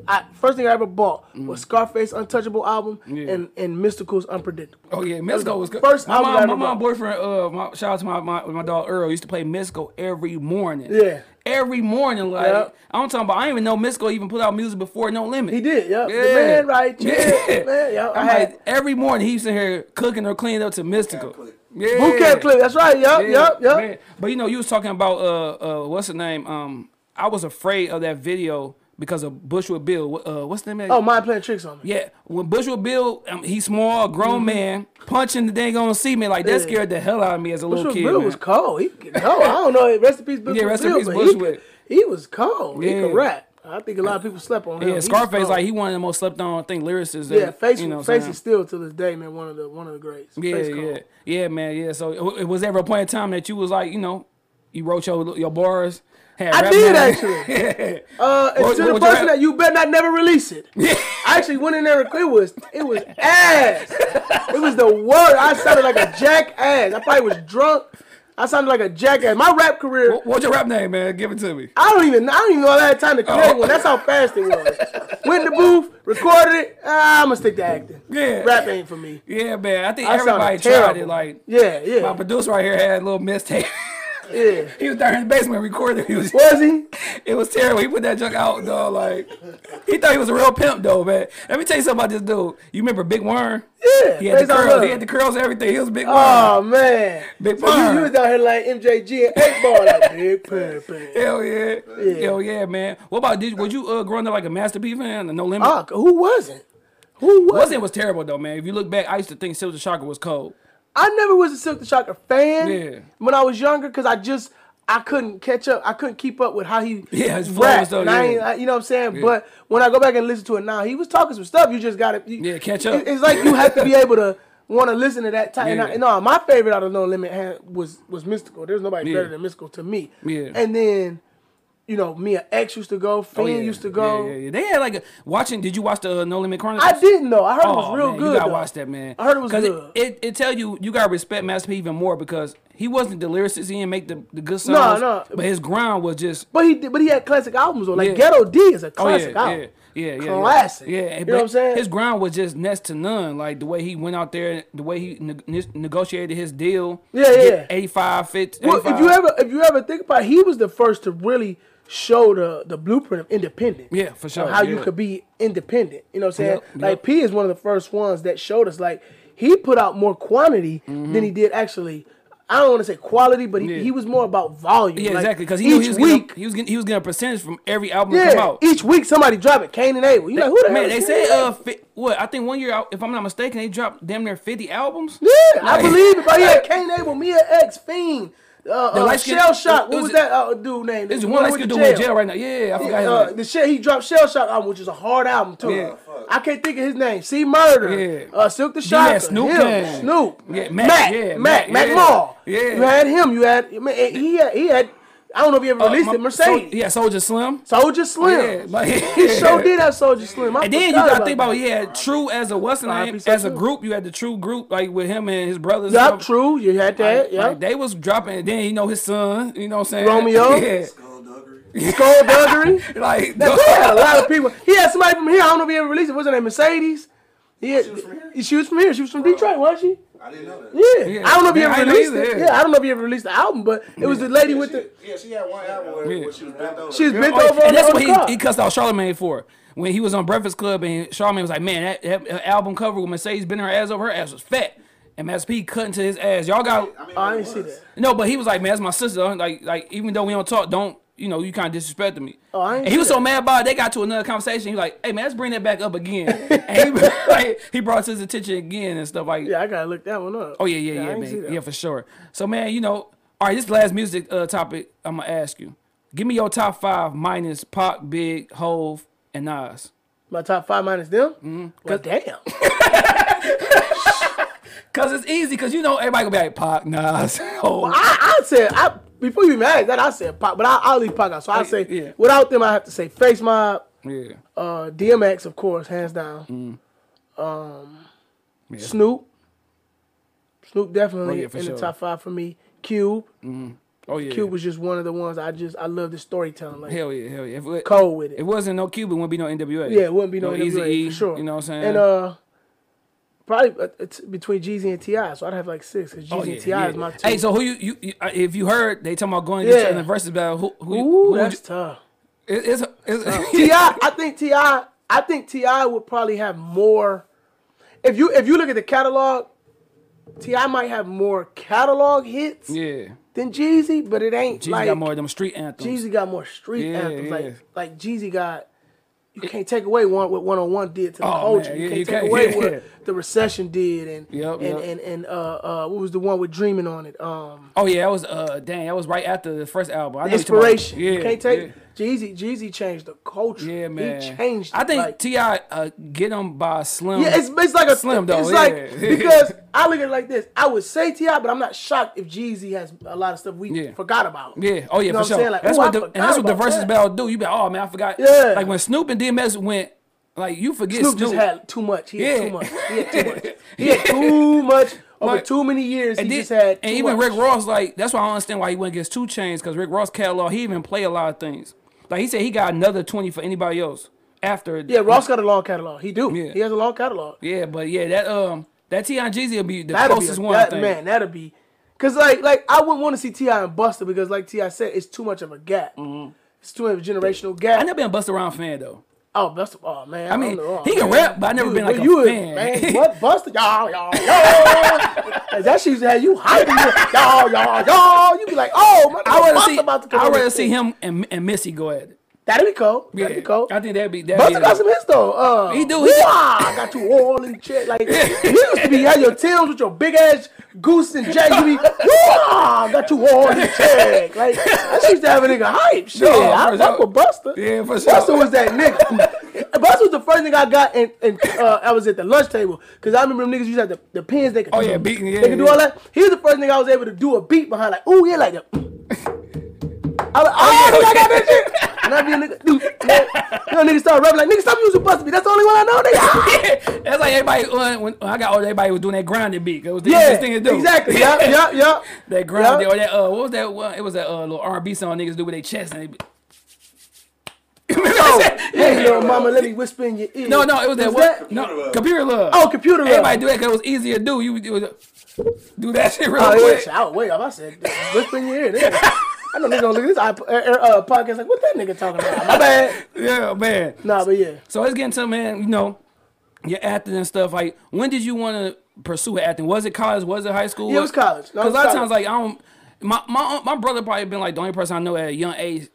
I, first thing I ever bought mm. was Scarface Untouchable album yeah. and and Mystical's Unpredictable. Oh yeah, Mystical was good. First my album mom, I ever my mom boyfriend. Uh, my, shout out to my, my my dog Earl. Used to play Mystical every morning. Yeah. Every morning, like yep. I don't talk about. I didn't even know Mystical even put out music before No Limit. He did, yep. yeah. The man, right? Yeah, yeah. man. Yep. I'm I had, like every morning he used to here cooking or cleaning up to Mystical. Clip. Yeah, boot camp clip. That's right. Yep, yeah. yep, yep. Man. But you know, you was talking about uh, uh, what's the name? Um, I was afraid of that video because of Bushwood Bill. Uh, what's the name? Oh, Mind Playing Tricks on Me. Yeah, when Bushwood Bill, um, he's small, a grown mm-hmm. man, punching the dang on see me like that yeah. scared the hell out of me as a Bushwood little kid. Bushwood Bill man. was cold. He, no, I don't know. Rest in peace, Bushwood yeah, rest Bill. In peace, Bushwood. He, he was cold. Yeah. He could rap. I think a lot of people slept on him. Yeah, Scarface, like he one of the most slept on, I think, lyricists. Yeah, that, Face, you know, Face is still to this day, man, one of the one of the greats. Yeah, Face yeah, cold. yeah, man, yeah. So it was there a point in time that you was like, you know, you wrote your your bars. I did actually. yeah. Uh, and what, to what, the person that you better not never release it. Yeah. I actually went in there and it was it was ass. It was the word. I sounded like a jackass. I probably was drunk. I sounded like a jackass. My rap career. What, what's your rap name, man? Give it to me. I don't even. I don't even know I had time to create oh. one. That's how fast it was. Went in the booth, recorded it. Ah, I'm gonna stick to acting. Yeah, rap ain't for me. Yeah, man. I think I everybody tried it. Like, yeah, yeah. My producer right here had a little mistake. Yeah. He was down in the basement recording. He was, was he? It was terrible. He put that junk out, dog. Like, he thought he was a real pimp, though, man. Let me tell you something about this dude. You remember Big Worm? Yeah. He had the curls. He had the curls and everything. He was Big Worm. Oh, man. Big so Worm. You, you was down here like M J G and eight ball. Like, Big Pimp. Hell yeah. yeah. Hell yeah, man. What about, did, were you uh, growing up like a Master P fan and No Limit? Uh, who wasn't? Who wasn't? Wasn't was terrible, though, man. If you look back, I used to think Silk the Shocker was cold. I never was a Silk the Shocker fan yeah. when I was younger because I just, I couldn't catch up. I couldn't keep up with how he yeah, his flow stuff, yeah. I I, you know what I'm saying? Yeah. But when I go back and listen to it now, he was talking some stuff. You just got to. Yeah, catch up. It, it's like you have to be able to want to listen to that type. Yeah. And I, no, my favorite out of No Limit was, was Mystical. There's nobody yeah. better than Mystical to me. Yeah. And then, you know, Mia X used to go. Finn oh, yeah. used to go. Yeah, yeah, yeah. They had like a, watching. Did you watch the uh, No Limit Chronicles? I didn't know. I heard oh, it was real man, good. You gotta though. watch that, man. I heard it was good. It, it, it tell you you gotta respect Master P even more because he wasn't the lyricist. He didn't make the, the good songs. No, no. But his grind was just. But he but he had classic albums on. Like yeah. Ghetto D is a classic oh, yeah, album. Yeah, yeah, yeah. Classic. Yeah, yeah. You know what I'm saying? His grind was just next to none. Like the way he went out there, the way he ne negotiated his deal. Yeah, yeah. eighty-five, fifty. Well, if you ever if you ever think about it, he was the first to really show the, the blueprint of independent. Yeah, for sure. How yeah. you could be independent. You know what I'm saying? Yep, yep. Like, P is one of the first ones that showed us, like, he put out more quantity mm-hmm. than he did actually. I don't want to say quality, but he, yeah. he was more about volume. Yeah, like, exactly. Because he, he was getting he was getting he was getting a percentage from every album yeah, that came out. Each week somebody dropped it. Cain and Abel. You know who the man? Hell they say uh, fi what I think one year, if I'm not mistaken, they dropped damn near fifty albums. Yeah, like, I believe it. But yeah, Cain and Abel, Mia X, Fiend. Uh, the uh, Shell Shock. What was, was that uh, dude name? There's one that's dude in jail right now. Yeah, I forgot his uh, name. The shit he dropped Shell Shock album, which is a hard album too. Yeah. I can't think of his name. C Murder. Yeah. Uh, Silk the Shocker. Yeah, Snoop. Him, Snoop. Yeah, Mac. Mac. Yeah, Mac. Mac yeah. Maul. Yeah. You had him. You had. He had. He had. I don't know if he ever released uh, my, it. Mercedes. So, yeah, Soldier Slim. Soldier Slim. Yeah, yeah. He sure did have Soldier Slim. I and then you got to think about, yeah, right. True as a what's name, as so a group, you had the True group, like with him and his brothers. Yup, True. You had that. Like, yeah. Like, they was dropping, and then, you know, his son, you know what I'm saying? Romeo. Yeah. Skullduggery. Like, that's he had a lot of people. He had somebody from here. I don't know if he ever released it. What's her name? Mercedes. He had, she was from here. She was from here. She was from Bro. Detroit, wasn't she? I didn't know that. Yeah, yeah. I don't know if you ever released it. Yeah, I don't know if you ever released the album, but it was the lady yeah, with she, the. Yeah, she had one album where, yeah. where she was bent over. She was bent over. And that's what he, he cussed out Charlamagne for. When he was on Breakfast Club, and Charlamagne was like, "Man, that, that album cover with Mercedes bending her ass over, her ass was fat." And Master P cutting to his ass. Y'all got. I, mean, I didn't see that. No, but he was like, "Man, that's my sister. Like, like even though we don't talk, don't." You know, you kind of disrespected me. Oh, I ain't and he was that. so mad about it, they got to another conversation. He was like, hey, man, let's bring that back up again. And he, like, he brought to his attention again and stuff like that. Yeah, I got to look that one up. Oh, yeah, yeah, yeah, yeah man. Yeah, for sure. So, man, you know, all right, this last music uh, topic I'm going to ask you. Give me your top five minus Pac, Big, Hov, and Nas. My top five minus them? Mm-hmm. Well, damn. Because it's easy, because, you know, everybody going to be like, Pac, Nas, Hov. Well, I, I said... I. Before you mad that, I said Pac, but I, I'll leave Pac out. So I say, yeah. without them, I have to say Face Mob, yeah. uh, D M X, of course, hands down. Mm. Um, yeah. Snoop. Snoop definitely oh, yeah, in sure. the top five for me. Cube. Mm. Oh, yeah. Cube was just one of the ones I just, I love the storytelling. Like, hell yeah, hell yeah. If it, cold with it. It wasn't no Cube, it wouldn't be no N W A. Yeah, it wouldn't be no, no N W A, Eazy-E, for sure. You know what I'm saying? And, uh... probably it's between Jeezy and T I, so I'd have like six. Because Jeezy oh, yeah, and T I yeah. is my two. Hey, so who you, you, you if you heard they talking about going yeah. to the versus battle? Who, who, Ooh, who that's you, tough. It, it's it's tough. T I. I think T I. I think T I would probably have more. If you if you look at the catalog, T I might have more catalog hits. Yeah. Than Jeezy, but it ain't Jeezy like, got more of them street anthems. Jeezy got more street yeah, anthems. Yeah. Like like Jeezy got. You can't take away one what one oh one did to the oh, culture. Man. You can't you take can't, away yeah. what the recession did, and yep, and, yep. and and and uh, uh, what was the one with Dreaming on it? Um, oh yeah, that was uh, dang, that was right after the first album. I Inspiration. You, yeah, you can't take yeah. Jeezy. Jeezy changed the culture. Yeah, man, he changed. I think like, T I uh, get him by Slim. Yeah, it's it's like a Slim though. It's yeah. like because I look at it like this. I would say T I, but I'm not shocked if Jeezy has a lot of stuff we yeah. forgot about. Yeah, oh yeah, you know for sure. Like, that's what the, and that's what the versus that. battle do. You be like, oh man, I forgot. Yeah, like when Snoop and D M S went, like you forget Snoop, Snoop. just had too much. He yeah. had too much. He had too much. He had too much over like, too many years. He then, just had. Too and even much. Rick Ross, like that's why I don't understand why he went against two Chainz because Rick Ross catalog he even play a lot of things. Like he said, he got another twenty for anybody else after. Yeah, Ross got a long catalog. He do. Yeah. He has a long catalog. Yeah, but yeah, that um that T I and Jeezy will be the that'll closest be a, one. That, man, that'll be. Cause like like I wouldn't want to see T I and Busta because like T I said, it's too much of a gap. Mm-hmm. It's too much of a generational gap. I never been a Busta Rhymes fan though. Oh, Busta, oh man. I mean, I know, oh, he can man. rap, but I never dude, been like you a fan. Man, what Busta? Y'all, y'all, y'all. That shit used to have you hyping. Y'all, y'all, y'all. You be like, oh, my God, Busta see, about to come. I would rather see him and, and Missy go at it. That'd be cool. That'd yeah. be cool. I think that'd be. That'd Busta be got some hits though. Uh, he do. He wow, I got you all in the chest. Like you used to be at your tails with your big ass goose and jack. You be wow, got you all in the chest. Like I used to have a nigga hype. Shit, no, I fuck with Busta. Yeah, for sure. Busta was that nigga. Busta was the first nigga I got, and and uh, I was at the lunch table because I remember them niggas used to have the, the pins. They could. Oh yeah, beating. Yeah, they could yeah. do all that. He was the first nigga I was able to do a beat behind. Like ooh yeah, like that. I was like, oh, oh yeah, I got that shit. And I be a nigga, dude. You know, niggas start rapping like, nigga, stop using Busta beat. That's the only one I know, nigga. Yeah, that's like everybody, when, when I got older, everybody was doing that grounded beat. It was the yeah, easiest thing to do. Exactly. Yup, yup, yup. That grounded, yep. or that, uh, what was that one? It was that uh, little R and B song niggas do with their chest. And they be... oh, hey, little mama, let me whisper in your ear. No, no, it was that, was that? No, computer love. computer love. Oh, computer love. Everybody do that because it was easier to do. You it was, do that shit real oh, quick. Yeah, I would wait up. I said, whisper in your ear. There. I know niggas gonna look at this uh, podcast like, what that nigga talking about? My bad. Yeah, man. Nah, but yeah. So let's get into, man, you know, your acting and stuff. Like, when did you want to pursue acting? Was it college? Was it high school? Yeah, it was college. Because no, a lot of times, like, I don't, my, my, my brother probably been like the only person I know at a young age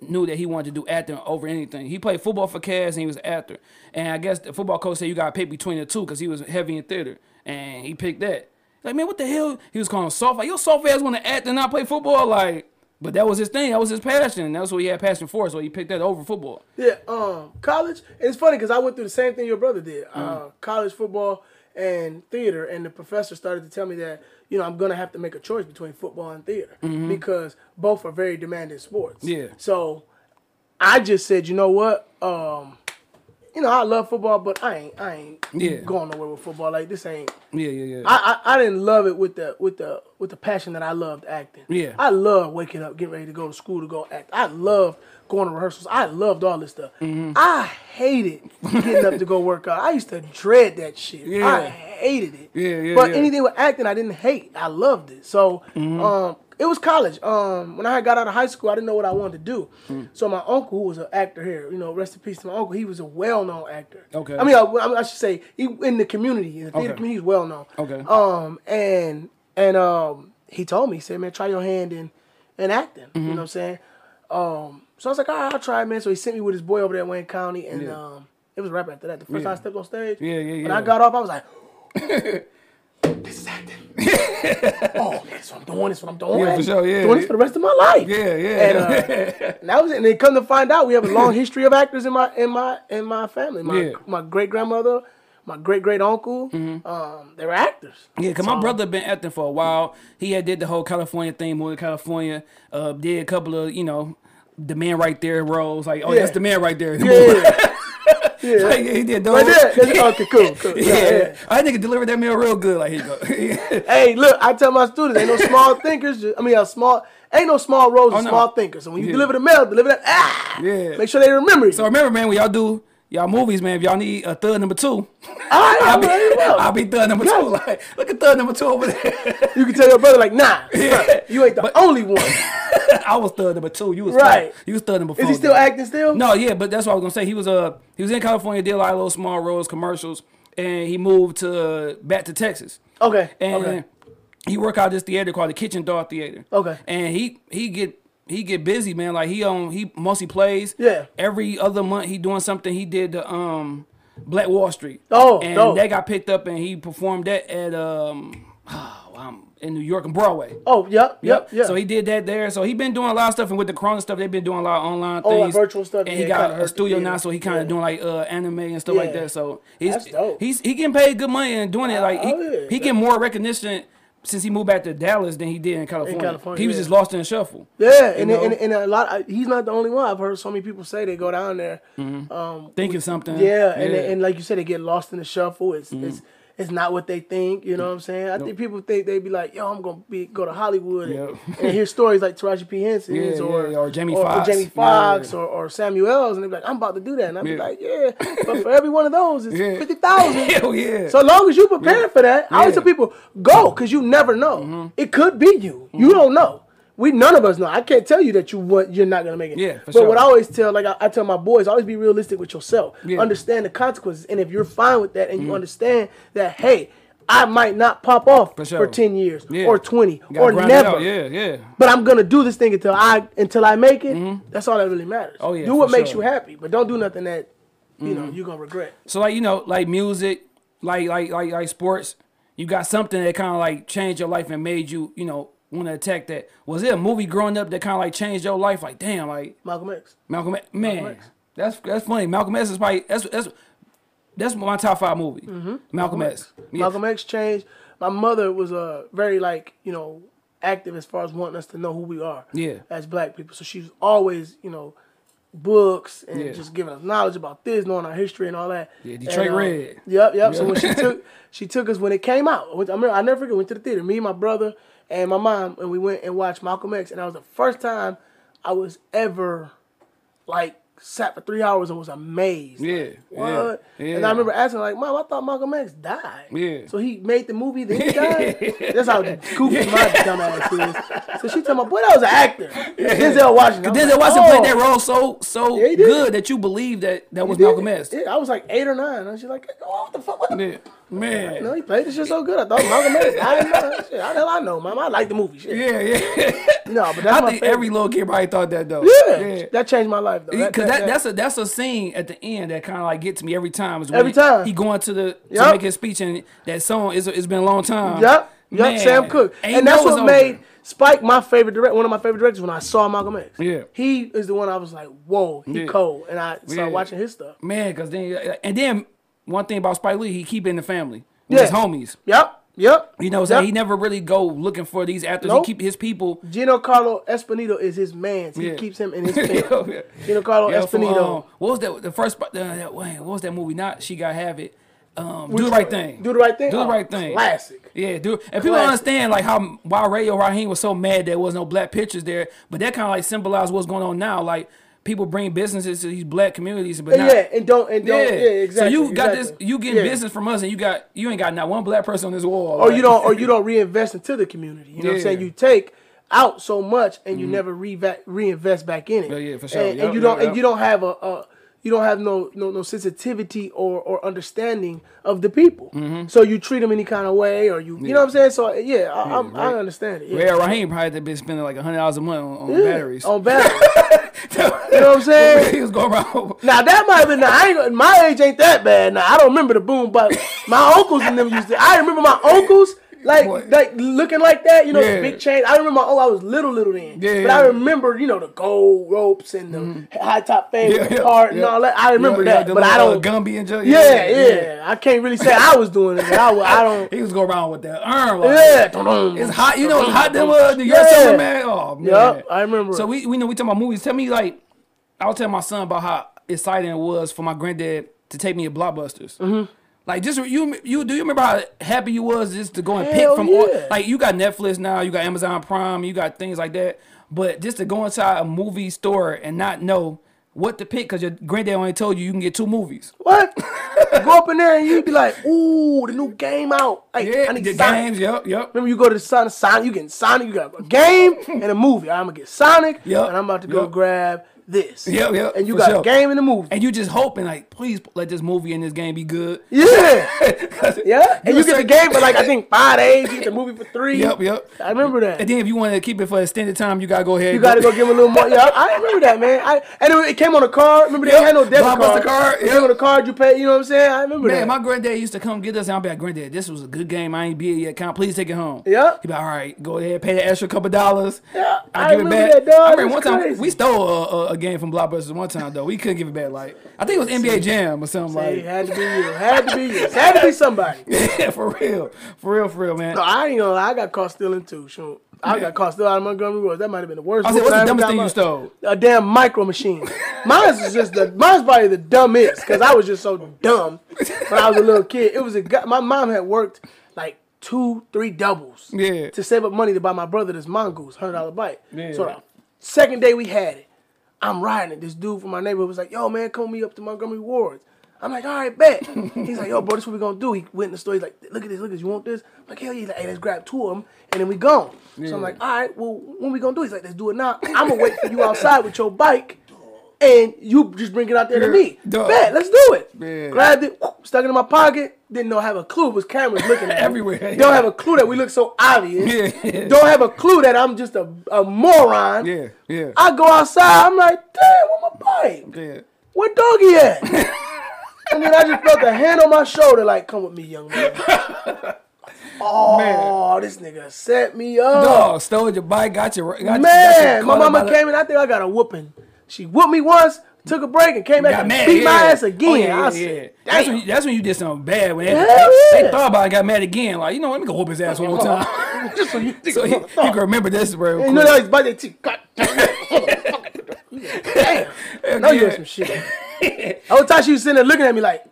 knew that he wanted to do acting over anything. He played football for Cavs and he was an actor. And I guess the football coach said you got to pick between the two because he was heavy in theater. And he picked that. Like, man, what the hell? He was calling soft. Like, your soft ass want to act and not play football? Like... But that was his thing. That was his passion. That's what he had passion for. So he picked that over football. Yeah, um, college. It's funny because I went through the same thing your brother did. Mm-hmm. uh, college football and theater. And the professor started to tell me that, you know, I'm going to have to make a choice between football and theater. Mm-hmm. Because both are very demanding sports. Yeah. So I just said, you know what? Um, you know, I love football, but I ain't I ain't yeah. going nowhere with football. Like this ain't Yeah, yeah, yeah. I, I I didn't love it with the with the with the passion that I loved acting. Yeah. I loved waking up, getting ready to go to school to go act. I loved going to rehearsals. I loved all this stuff. Mm-hmm. I hated getting up to go work out. I used to dread that shit. Yeah. I hated it. Yeah, yeah. But yeah. anything with acting I didn't hate. I loved it. So mm-hmm. um it was college. Um, when I got out of high school, I didn't know what I wanted to do. Mm. So my uncle, who was an actor here, you know, rest in peace to my uncle, he was a well-known actor. Okay. I mean, I, I should say, he, in the community, in the theater okay. community, he's well-known. Okay. Um, and and um, he told me, he said, man, try your hand in, in acting. Mm-hmm. You know what I'm saying? Um, so I was like, all right, I'll try it, man. So he sent me with his boy over there at Wayne County, and yeah. um, it was right after that. The first yeah. time I stepped on stage, yeah, yeah, yeah. when I got off, I was like... This is acting. Oh, man, so I'm doing this, what I'm doing. Yeah, for sure, yeah. Doing this for the rest of my life. Yeah, yeah. And, uh, and that was it. And then come to find out, we have a long history of actors in my in my in my family. My yeah. my great grandmother, my great great uncle, mm-hmm. um, they were actors. Yeah, cause so, my brother been acting for a while. He had did the whole California thing, moved to California. Uh, did a couple of you know, the man right there roles. Like, oh, yeah. that's the man right there. Yeah. Yeah, like, he did those. Right there. That's, yeah. Okay, cool, cool. Yeah, yeah. yeah. I nigga delivered that meal real good. Like, here you go. Hey, look, I tell my students, ain't no small thinkers. Just, I mean, a small, ain't no small roles, oh, no. small thinkers. So when you yeah. deliver the mail, deliver that. Ah, yeah. Make sure they remember you. So remember, man, when y'all do y'all movies, man, if y'all need a thug number two, I, I'll, be, I'll be thug number yeah. two. Like, look at thug number two over there. You can tell your brother, like, nah, yeah. brother, you ain't the but, only one. I was thug number two. You was right. Thug, you was thug number four. Is he still man. acting still? No, yeah, but that's what I was gonna say. He was uh he was in California, did a lot of little small roles, commercials, and he moved to uh, back to Texas. Okay. And okay. he worked out this theater called the Kitchen Door Theater. Okay. And he he get he get busy, man. Like he um he mostly plays. Yeah. Every other month he doing something. He did the um Black Wall Street. Oh. And dope. That got picked up, and he performed that at um. Oh, I'm in New York and Broadway. Oh, yep, yep, yep. So he did that there. So he been doing a lot of stuff, and with the Corona stuff, they've been doing a lot of online things. Oh, like virtual stuff. And yeah, he got a studio now, so he kind of yeah. doing like uh, anime and stuff yeah. like that. So he's That's dope. he's he getting paid good money and doing it. Like oh, he, yeah. he getting more recognition since he moved back to Dallas than he did in California. In California he was yeah. just lost in the shuffle. Yeah, and, and and a lot. Of, he's not the only one. I've heard so many people say they go down there mm-hmm. um, thinking with, something. Yeah, yeah. And, and like you said, they get lost in the shuffle. It's mm-hmm. it's It's not what they think, you know what I'm saying? I nope. think people think they'd be like, yo, I'm going to be go to Hollywood yep. and, and hear stories like Taraji P. Henson's yeah, or, yeah, or Jamie or, Foxx, or, Jamie Foxx yeah. or, or Samuel's, and they'd be like, I'm about to do that. And I'd yeah. be like, yeah, but for every one of those, it's yeah. fifty thousand dollars. Hell yeah. So long as you prepare yeah. for that, yeah. I always tell people, go, because you never know. Mm-hmm. It could be you. Mm-hmm. You don't know. We None of us know. I can't tell you that you want, you're not going to make it. Yeah, for but sure. what I always tell, like I, I tell my boys, always be realistic with yourself. Yeah. Understand the consequences. And if you're fine with that and mm-hmm. you understand that, hey, I might not pop off for, sure. for ten years yeah. or twenty or never. Yeah, yeah. But I'm going to do this thing until I until I make it. Mm-hmm. That's all that really matters. Oh, yeah, do what makes sure. you happy, but don't do nothing that you mm-hmm. know, you're going to regret. So like, you know, like music, like like like like sports, you got something that kind of like changed your life and made you, you know, want to attack that. Was there a movie growing up that kind of like changed your life? Like, damn, like Malcolm X. Malcolm X, man, Malcolm X. that's that's funny. Malcolm X is probably that's that's that's my top five movie. Mm-hmm. Malcolm, Malcolm X. X. Yeah. Malcolm X changed. My mother was a uh, very like you know active as far as wanting us to know who we are. Yeah. As black people, so she was always you know books and yeah. just giving us knowledge about this, knowing our history and all that. Yeah, Detroit and, uh, Red. Yep, yep, yep. So when she took she took us when it came out. I remember I never forget. Went to the theater. Me and my brother. And my mom, and we went and watched Malcolm X, and that was the first time I was ever, like, sat for three hours and was amazed. Yeah, like, what? Yeah, yeah. And I remember asking, like, Mom, I thought Malcolm X died. Yeah. So he made the movie, then he died? That's how goofy my dumb ass is. So she told my boy, that was an actor. Yeah. Denzel Washington. Denzel like, Washington oh. played that role so so yeah, good that you believed that that he was did. Malcolm X. Yeah, I was like eight or nine. And she's like, oh, what the fuck? What the yeah. Man, like, no, he played this shit so good. I thought Malcolm X. I didn't know that shit. How the hell I know, man? I like the movie shit. Yeah, yeah. No, but that's I my think favorite. Every little kid probably thought that though. Yeah, yeah. That changed my life though. Because that, that, that, that's a that's a scene at the end that kind of like gets me every time. Is when every time he, he going to the yep. to make his speech and that song is it's been a long time. Yep, yep. Man, Sam Cooke, and that's what made over. Spike my favorite director. One of my favorite directors when I saw Malcolm X. Yeah, he is the one I was like, whoa, he yeah. cold, and I started yeah. watching his stuff. Man, because then and then. One thing about Spike Lee, he keep it in the family with yeah. his homies. Yep, yep. You know what I'm yep. saying? He never really go looking for these actors. Nope. He keep his people. Giancarlo Esposito is his man. So yeah. He keeps him in his family. yeah. Giancarlo yeah, Esposito. So, um, what was that? The first, uh, what was that movie? Not She Gotta Have It. Um, do the right thing. Do the right thing. Do the right thing. Classic. Yeah, do. And classic. People don't understand like how why Rayo Raheem was so mad there was no black pictures there, but that kind of like symbolized what's going on now, like. People bring businesses to these black communities, but yeah, not, yeah and don't and don't yeah, yeah exactly. So you got exactly. this, you get yeah. business from us, and you got you ain't got not one black person on this wall, or like. you don't or you don't reinvest into the community. You yeah. know what I'm saying? You take out so much, and you mm-hmm. never re reinvest back in it. Yeah, yeah, for sure. And, yep, and you don't yep, yep. and you don't have a, a you don't have no no no sensitivity or or understanding of the people. Mm-hmm. So you treat them any kind of way, or you you yeah. know what I'm saying? So yeah, yeah I, I'm, right. I understand it. Yeah. Ray Raheem probably been spending like a hundred dollars a month on, on yeah, batteries. On batteries. You know what I'm saying? He was going around. Now that might have been. Now I ain't, my age ain't that bad. Now I don't remember the boom, but my uncles and them used to. I remember my uncles like Boy. like looking like that. You know, yeah. big chain. I remember. My, oh, I was little, little then. Yeah. But I remember, you know, the gold ropes and the mm. high top thing yeah, with the cart yeah. and all that. I remember yeah, that, yeah, but little, I don't. Uh, Gumby and Joe. Yeah, yeah, yeah. I can't really say I was doing it. But I, I don't. He was going around with that arm. Like, yeah, dun-dun. It's hot. You know, it's hot. Them uh, New York summer, man. Oh man. Yep, I remember. So we we know we talking about movies. Tell me like. I was telling my son about how exciting it was for my granddad to take me to Blockbusters. Mm-hmm. Like, just you, you do you remember how happy you was just to go and Hell pick from yeah. all, like you got Netflix now, you got Amazon Prime, you got things like that. But just to go inside a movie store and not know what to pick because your granddad only told you you can get two movies. What? Go up in there and you'd be like, ooh, the new game out. Like, yeah, I need the Sonic. Games, yep, yep. Remember you go to the Sonic, Sonic, you getting Sonic, you got a game and a movie. I'm going to get Sonic yep, and I'm about to go yep. grab this. Yep, yep, and you got sure. a game in the movie. And you just hoping, like, please let this movie and this game be good. Yeah. yeah. And you get the game for, like, I think five days. You get the movie for three. Yep, yep. I remember that. And then if you wanted to keep it for extended time, you got to go ahead. You got to go give them a little more. Yeah, I remember that, man. I, and it came on a card. Remember, they yep. had no debit Bob card. card. Yep. It came on a card you paid. You know what I'm saying? I remember man, that. Man, my granddad used to come get us, and I'd be like, granddad, this was a good game. I ain't be it yet. Can I please take it home? Yeah. He'd be like, all right, go ahead, pay the extra couple dollars. Yeah. I'll give it back. That, dog. I remember one crazy. time we stole a, a A game from Blockbusters one time though. We couldn't give it back. Like I think it was N B A Jam or something. See, like it had to be you. Had to be you. Had to be somebody. Yeah, for real, for real, for real, man. No, I ain't gonna lie. I got caught stealing too. Shoot, I got caught still out of Montgomery Woods. That might have been the worst. I said, what's the dumbest thing you stole? A damn micro machine. Mine's is just the mine's probably the dumbest because I was just so dumb when I was a little kid. It was a my mom had worked like two, three doubles yeah. to save up money to buy my brother this Mongoose hundred dollar bike. Yeah. So the second day we had it, I'm riding it. This dude from my neighborhood was like, "Yo, man, come with me up to Montgomery Wards." I'm like, all right, bet. He's like, yo, bro, this is what we're going to do. He went in the store. He's like, look at this, look at this. You want this? I'm like, hell yeah. He's like, hey, let's grab two of them, and then we gone. Yeah. So I'm like, all right, well, when we going to do it? He's like, let's do it now. I'm going to wait for you outside with your bike, and you just bring it out there to me. Duh. Bet, let's do it. Man. Grabbed it, whoop, stuck it in my pocket. Didn't know, have a clue. It was cameras looking at everywhere. Yeah. Don't have a clue that we look so obvious. Yeah. Don't have a clue that I'm just a, a moron. Yeah, yeah. I go outside. I'm like, damn, where my bike? Yeah. Where doggy at? And then I just felt a hand on my shoulder, like, come with me, young man. Oh, man. This nigga set me up. No, stole your bike, got your... Got man, your, got your my mama came in, I think I got a whooping. She whooped me once, took a break, and came back and mad, beat yeah. my ass again. Oh, yeah, I yeah, said, yeah. That's, when you, that's when you did something bad. When they, yeah, they yeah. thought about it and got mad again. Like, you know, let me go whoop his ass one more time. Just so you think so he, he can remember this, bro. You know that he's biting their teeth. God damn. Damn. No, you had some shit. The whole time she was sitting there looking at me like,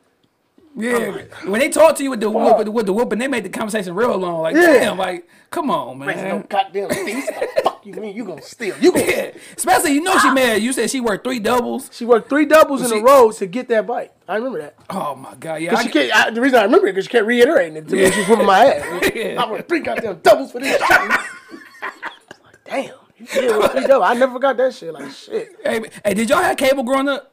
yeah. Like, when they talked to you with the whoop, with the, with the whooping, they made the conversation real long. Like, yeah. damn, like, come on, man. No goddamn things. What the fuck you mean? You gonna steal? You gonna? Yeah. Especially, you know, she mad. You said she worked three doubles. She worked three doubles well, in she... a row to get that bike. I remember that. Oh my god, yeah. I... She can't, I, the reason I remember it because she kept reiterating it to me. Yeah. She's whooping my ass. Yeah. I worked three goddamn doubles for this. Like, damn, you did work three doubles. I never forgot that shit. Like, shit. Hey, hey, did y'all have cable growing up?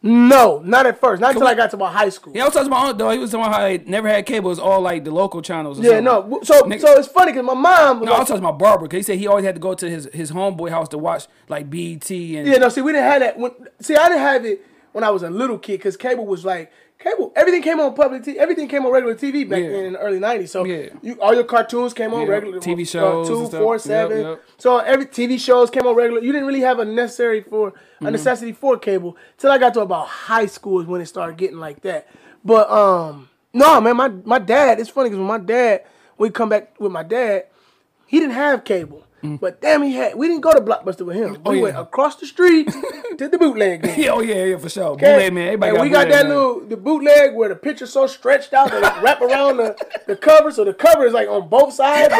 No, not at first. Not until I got to my high school. Yeah, I was talking to my aunt, though. He was talking about how I never had cable. It was all, like, the local channels. Or yeah, something. no. So Nick, so it's funny because my mom was No, like, I was talking to my barber because he said he always had to go to his, his homeboy house to watch, like, B E T. And yeah, no, see, we didn't have that. When, see, I didn't have it when I was a little kid because cable was, like, cable. Everything came on public T V. Everything came on regular T V back yeah. then in the early nineties. So yeah. you, all your cartoons came on yeah. regular. T V shows. Uh, two, four, seven. Yep, yep. So every T V shows came on regular. You didn't really have a necessary for... a necessity mm-hmm. for cable till I got to about high school is when it started getting like that. But um, no, man, my my dad. It's funny because when my dad, we come back with my dad, he didn't have cable, mm-hmm. but damn, he had. We didn't go to Blockbuster with him. Oh, we yeah. went across the street to the bootleg. Yeah, oh yeah, yeah, for sure. Okay? Bootleg man, everybody. And got we got that man. little the bootleg where the picture's so stretched out that it wrap around the, the cover, so the cover is like on both sides.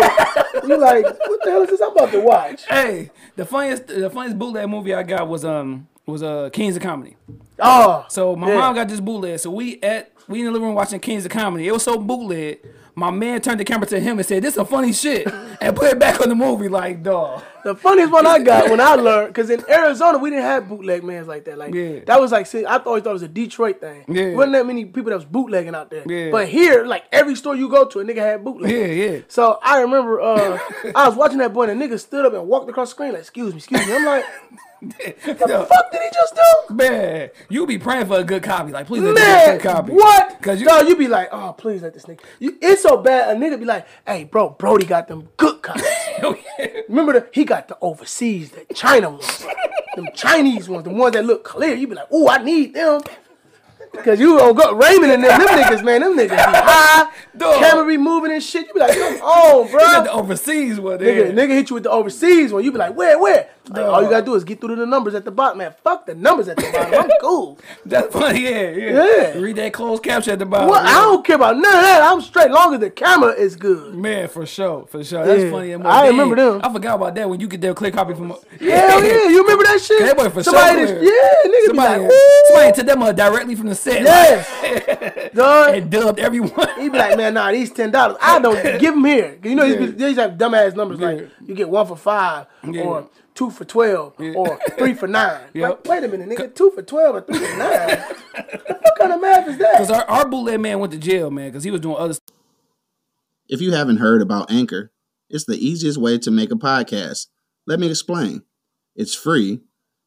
You like, what the hell is this I'm about to watch? Hey. The funniest, the funniest bootleg movie I got was um was uh Kings of Comedy. Oh, so my yeah. mom got this bootleg. So we at we in the living room watching Kings of Comedy. It was so bootleg. My man turned the camera to him and said, "This is some funny shit," and put it back on the movie. Like, dog. The funniest one I got when I learned, because in Arizona we didn't have bootleg mans like that. Like yeah. that was like I always thought it was a Detroit thing. Yeah. There wasn't that many people that was bootlegging out there. Yeah. But here, like every store you go to, a nigga had bootleg. Yeah, yeah. So I remember uh, I was watching that boy and a nigga stood up and walked across the screen like, "Excuse me, excuse me." I'm like, what the no. fuck did he just do? Man, you be praying for a good copy. Like, please let me get a good copy. What? Cause you, no, you be like, oh, please let this nigga. You, it's so bad. A nigga be like, hey, bro, Brody got them good copies. Oh, yeah. Remember, the, he got the overseas, the China ones. Them Chinese ones, the ones that look clear. You be like, oh, I need them. Cause you don't go Raymond and them, them niggas, man, them niggas be high, dog. Camera be moving and shit. You be like, come on, bro. You got the overseas one, nigga. Nigga hit you with the overseas one. You be like, where, where? Like, all you gotta do is get through to the numbers at the bottom, man. Fuck the numbers at the bottom. I'm cool. That's funny, yeah, yeah. yeah. Read that closed caption at the bottom. Well, yeah. I don't care about none of that. I'm straight. Long as the camera is good, man. For sure, for sure. That's yeah. funny. I day. remember them. I forgot about that when you get their clear copy from. Yeah, hell yeah. You remember that shit? That boy for somebody sure. Just, yeah, nigga. Somebody, be like, somebody took that mother directly from the set. Yes, dog. And dubbed everyone. He be like, man, nah, these ten dollars. I don't give them here. You know, yeah. these these have dumbass numbers yeah. like you get one for five yeah. or two for twelve yeah. or three for nine. Yep. Like, wait a minute, nigga, two for twelve or three for nine. What kind of math is that? Because our, our bootleg man went to jail, man, because he was doing other stuff. If you haven't heard about Anchor, it's the easiest way to make a podcast. Let me explain. It's free.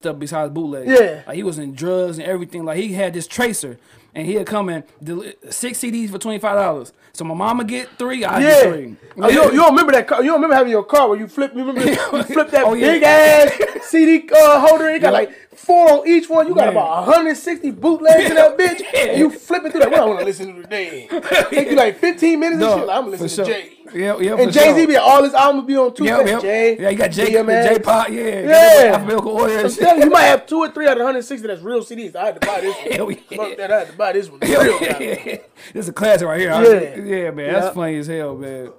Stuff besides bootleg. Yeah. Like, he was in drugs and everything. Like, he had this tracer, and he'd come in del- six C Ds for twenty-five dollars. So my mama get three, I yeah. get three. Yeah. You, don't, you don't remember that car. You don't remember having your car where you flip, you remember, you flip that oh, yeah. big ass C D uh, holder, and you got yeah. like four on each one. You got Man. about one hundred sixty bootlegs yeah. in that bitch, yeah. and you flip it through that. Well, I want to listen to today. Take yeah. you like fifteen minutes no, and shit. Like, I'm going to listen to sure. Jay. Yeah, yeah, and Jay-Z sure. be all his albums be on two. Yep, yep. Jay, yeah, you got Jay, J-Pop, yeah, yeah. Alphabetical order. So you might have two or three out of one hundred sixty that's real C Ds. I had to buy this one. Hell yeah. Fuck that, I had to buy this one. Real this is a classic right here. Yeah, yeah man, yeah. That's funny as hell, man.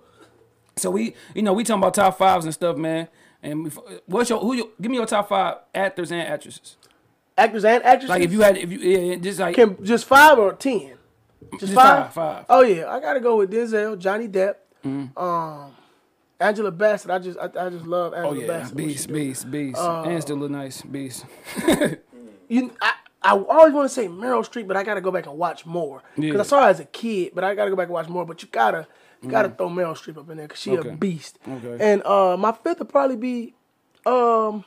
So we, you know, we talking about top fives and stuff, man. And what's your who? You, give me your top five actors and actresses. Actors and actresses. Like if you had, if you yeah, just like Can, just five or ten. Just, just five? five. Five. Oh yeah, I gotta go with Denzel, Johnny Depp. Mm-hmm. Um, Angela Bassett. I just, I, I just love Angela oh, yeah. Bassett. Beast, beast, beast. Uh, and still look nice, beast. you, I, I always want to say Meryl Streep, but I gotta go back and watch more because yeah. I saw her as a kid, but I gotta go back and watch more. But you gotta, you gotta mm. throw Meryl Streep up in there because she okay. a beast. Okay. And uh, my fifth would probably be, um,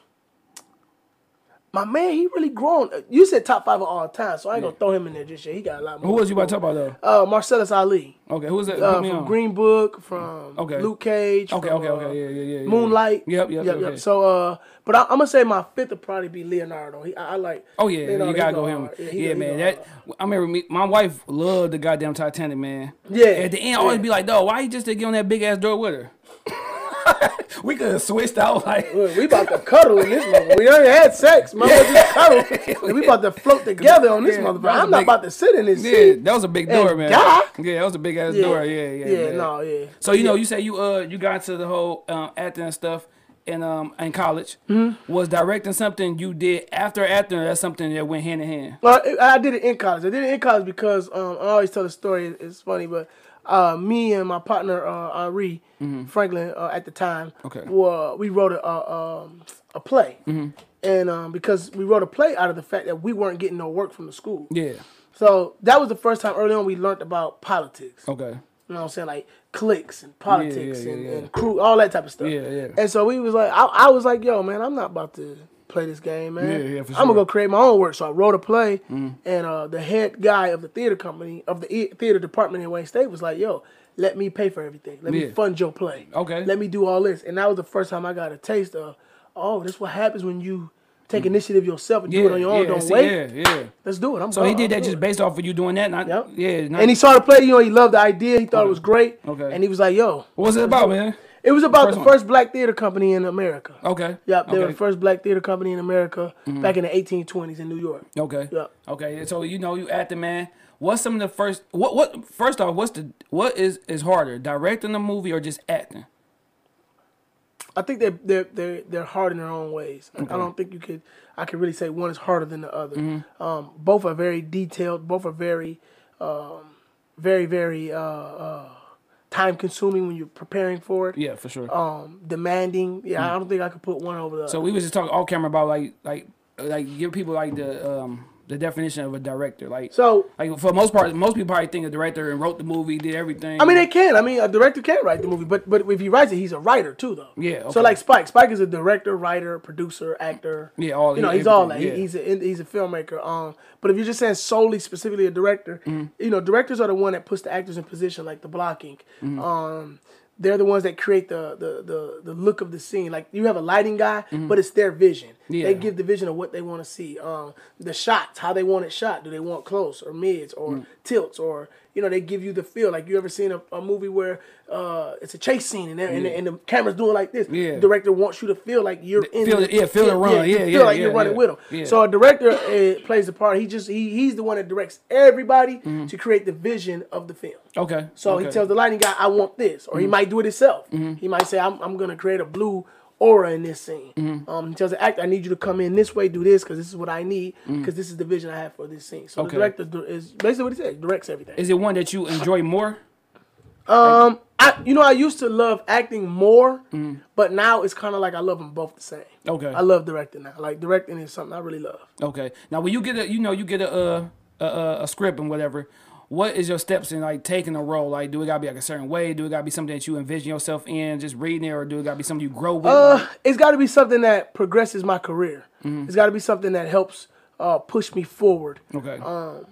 my man. He really grown. You said top five of all time, so I ain't yeah. gonna throw him in there just yet. He got a lot more. Who was you about to talk about though? Uh, Marcellus Ali. Okay, who was that? Uh, from on? Green Book, from okay. Luke Cage. Okay, from, okay, okay, uh, yeah, yeah, yeah. Moonlight. Yep, yep, yep. yep. Okay. So, uh, but I, I'm gonna say my fifth would probably be Leonardo. He, I, I like. Oh yeah, Leonardo, you gotta go him. Yeah, he, yeah man. That I remember. Me, my wife loved the goddamn Titanic, man. Yeah. At the end, yeah. I always be like, "Dog, why you just didn't get on that big ass door with her?" We could have switched out like we about to cuddle in this motherfucker. We already had sex, mother just cuddle. And we about to float together on this yeah, motherfucker. I'm not big, about to sit in this yeah, seat. That was a big door, and man. Die. Yeah, that was a big ass yeah. door. Yeah, yeah, yeah. Man. No, yeah. So you yeah. know, you say you uh you got into the whole um, acting and stuff in um in college. Mm-hmm. Was directing something you did after acting, or that's something that went hand in hand? Well, I did it in college. I did it in college because um I always tell the story. It's funny, but. Uh, me and my partner uh, Ari mm-hmm. Franklin uh, at the time, okay. were, we wrote a a, um, a play, mm-hmm. and um, because we wrote a play out of the fact that we weren't getting no work from the school. Yeah. So that was the first time early on we learned about politics. Okay. You know what I'm saying, like cliques and politics yeah, yeah, and, yeah. and crew, all that type of stuff. Yeah, yeah. And so we was like, I, I was like, yo, man, I'm not about to play this game, man. Yeah, yeah, for sure. I'm gonna go create my own work. So I wrote a play, mm. and uh, the head guy of the theater company of the e- theater department in Wayne State was like, "Yo, let me pay for everything. Let yeah. me fund your play. Okay, let me do all this." And that was the first time I got a taste of, oh, this is what happens when you take mm. initiative yourself and yeah, do it on your own. Yeah, Don't see, wait. Yeah, yeah. Let's do it. I'm so gone. He did I'm that just it. based off of you doing that. And I, yep. Yeah. And, I, and he saw the play. You know, he loved the idea. He thought okay. it was great. Okay. And he was like, "Yo, what was it about, man?" It was about the first, the first black theater company in America. Okay. Yep, they okay. were the first black theater company in America mm-hmm. back in the eighteen twenties in New York. Okay. Yep. Okay. So you know you acting, man. What's some of the first? What what? First off, what's the what is is harder, directing a movie or just acting? I think they're they're they're, they're hard in their own ways. Okay. I don't think you could. I could really say one is harder than the other. Mm-hmm. Um, both are very detailed. Both are very, um, very very. Uh, uh, Time consuming when you're preparing for it. Yeah, for sure. Um, demanding. Yeah, mm. I don't think I could put one over the. So we was just talking off camera about like like like give people like the um the definition of a director. Like so like for the most part, most people probably think a director and wrote the movie, did everything. I mean, they can. I mean, a director can write the movie, but but if he writes it, he's a writer too, though. Yeah. Okay. So like Spike, Spike is a director, writer, producer, actor. Yeah, all you know, he's all that. Yeah. He, he's a he's a filmmaker. Um, but if you're just saying solely specifically a director, mm-hmm. you know, directors are the one that puts the actors in position, like the blocking. Mm-hmm. Um, they're the ones that create the, the the the look of the scene. Like you have a lighting guy, mm-hmm. but it's their vision. Yeah. They give the vision of what they want to see. Um, the shots, how they want it shot. Do they want close or mids or mm-hmm. tilts or you know they give you the feel. Like you ever seen a, a movie where uh, it's a chase scene and, yeah. and, and the camera's doing like this. Yeah. The director wants you to feel like you're the, in. Feel the, yeah, feel it run. Yeah, yeah, yeah, feel yeah, like yeah, you're running yeah. with them. Yeah. So a director uh, plays the part. He just he he's the one that directs everybody mm-hmm. to create the vision of the film. Okay. So okay. he tells the lighting guy, "I want this," or mm-hmm. he might do it himself. Mm-hmm. He might say, "I'm I'm gonna create a blue aura in this scene." Mm-hmm. Um, he tells the actor, "I need you to come in this way, do this, because this is what I need, because mm-hmm. this is the vision I have for this scene." So okay. the director is basically what he said, directs everything. Is it one that you enjoy more? Um, I you know I used to love acting more, mm-hmm. but now it's kind of like I love them both the same. Okay. I love directing now. Like directing is something I really love. Okay. Now when you get a you know you get a uh, a, a script and whatever. what is your steps in like taking a role? Like, do it gotta be like a certain way? Do it gotta be something that you envision yourself in, just reading it, or do it gotta be something you grow with? Uh, like? It's gotta be something that progresses my career. Mm-hmm. It's gotta be something that helps uh, push me forward. Okay. Um,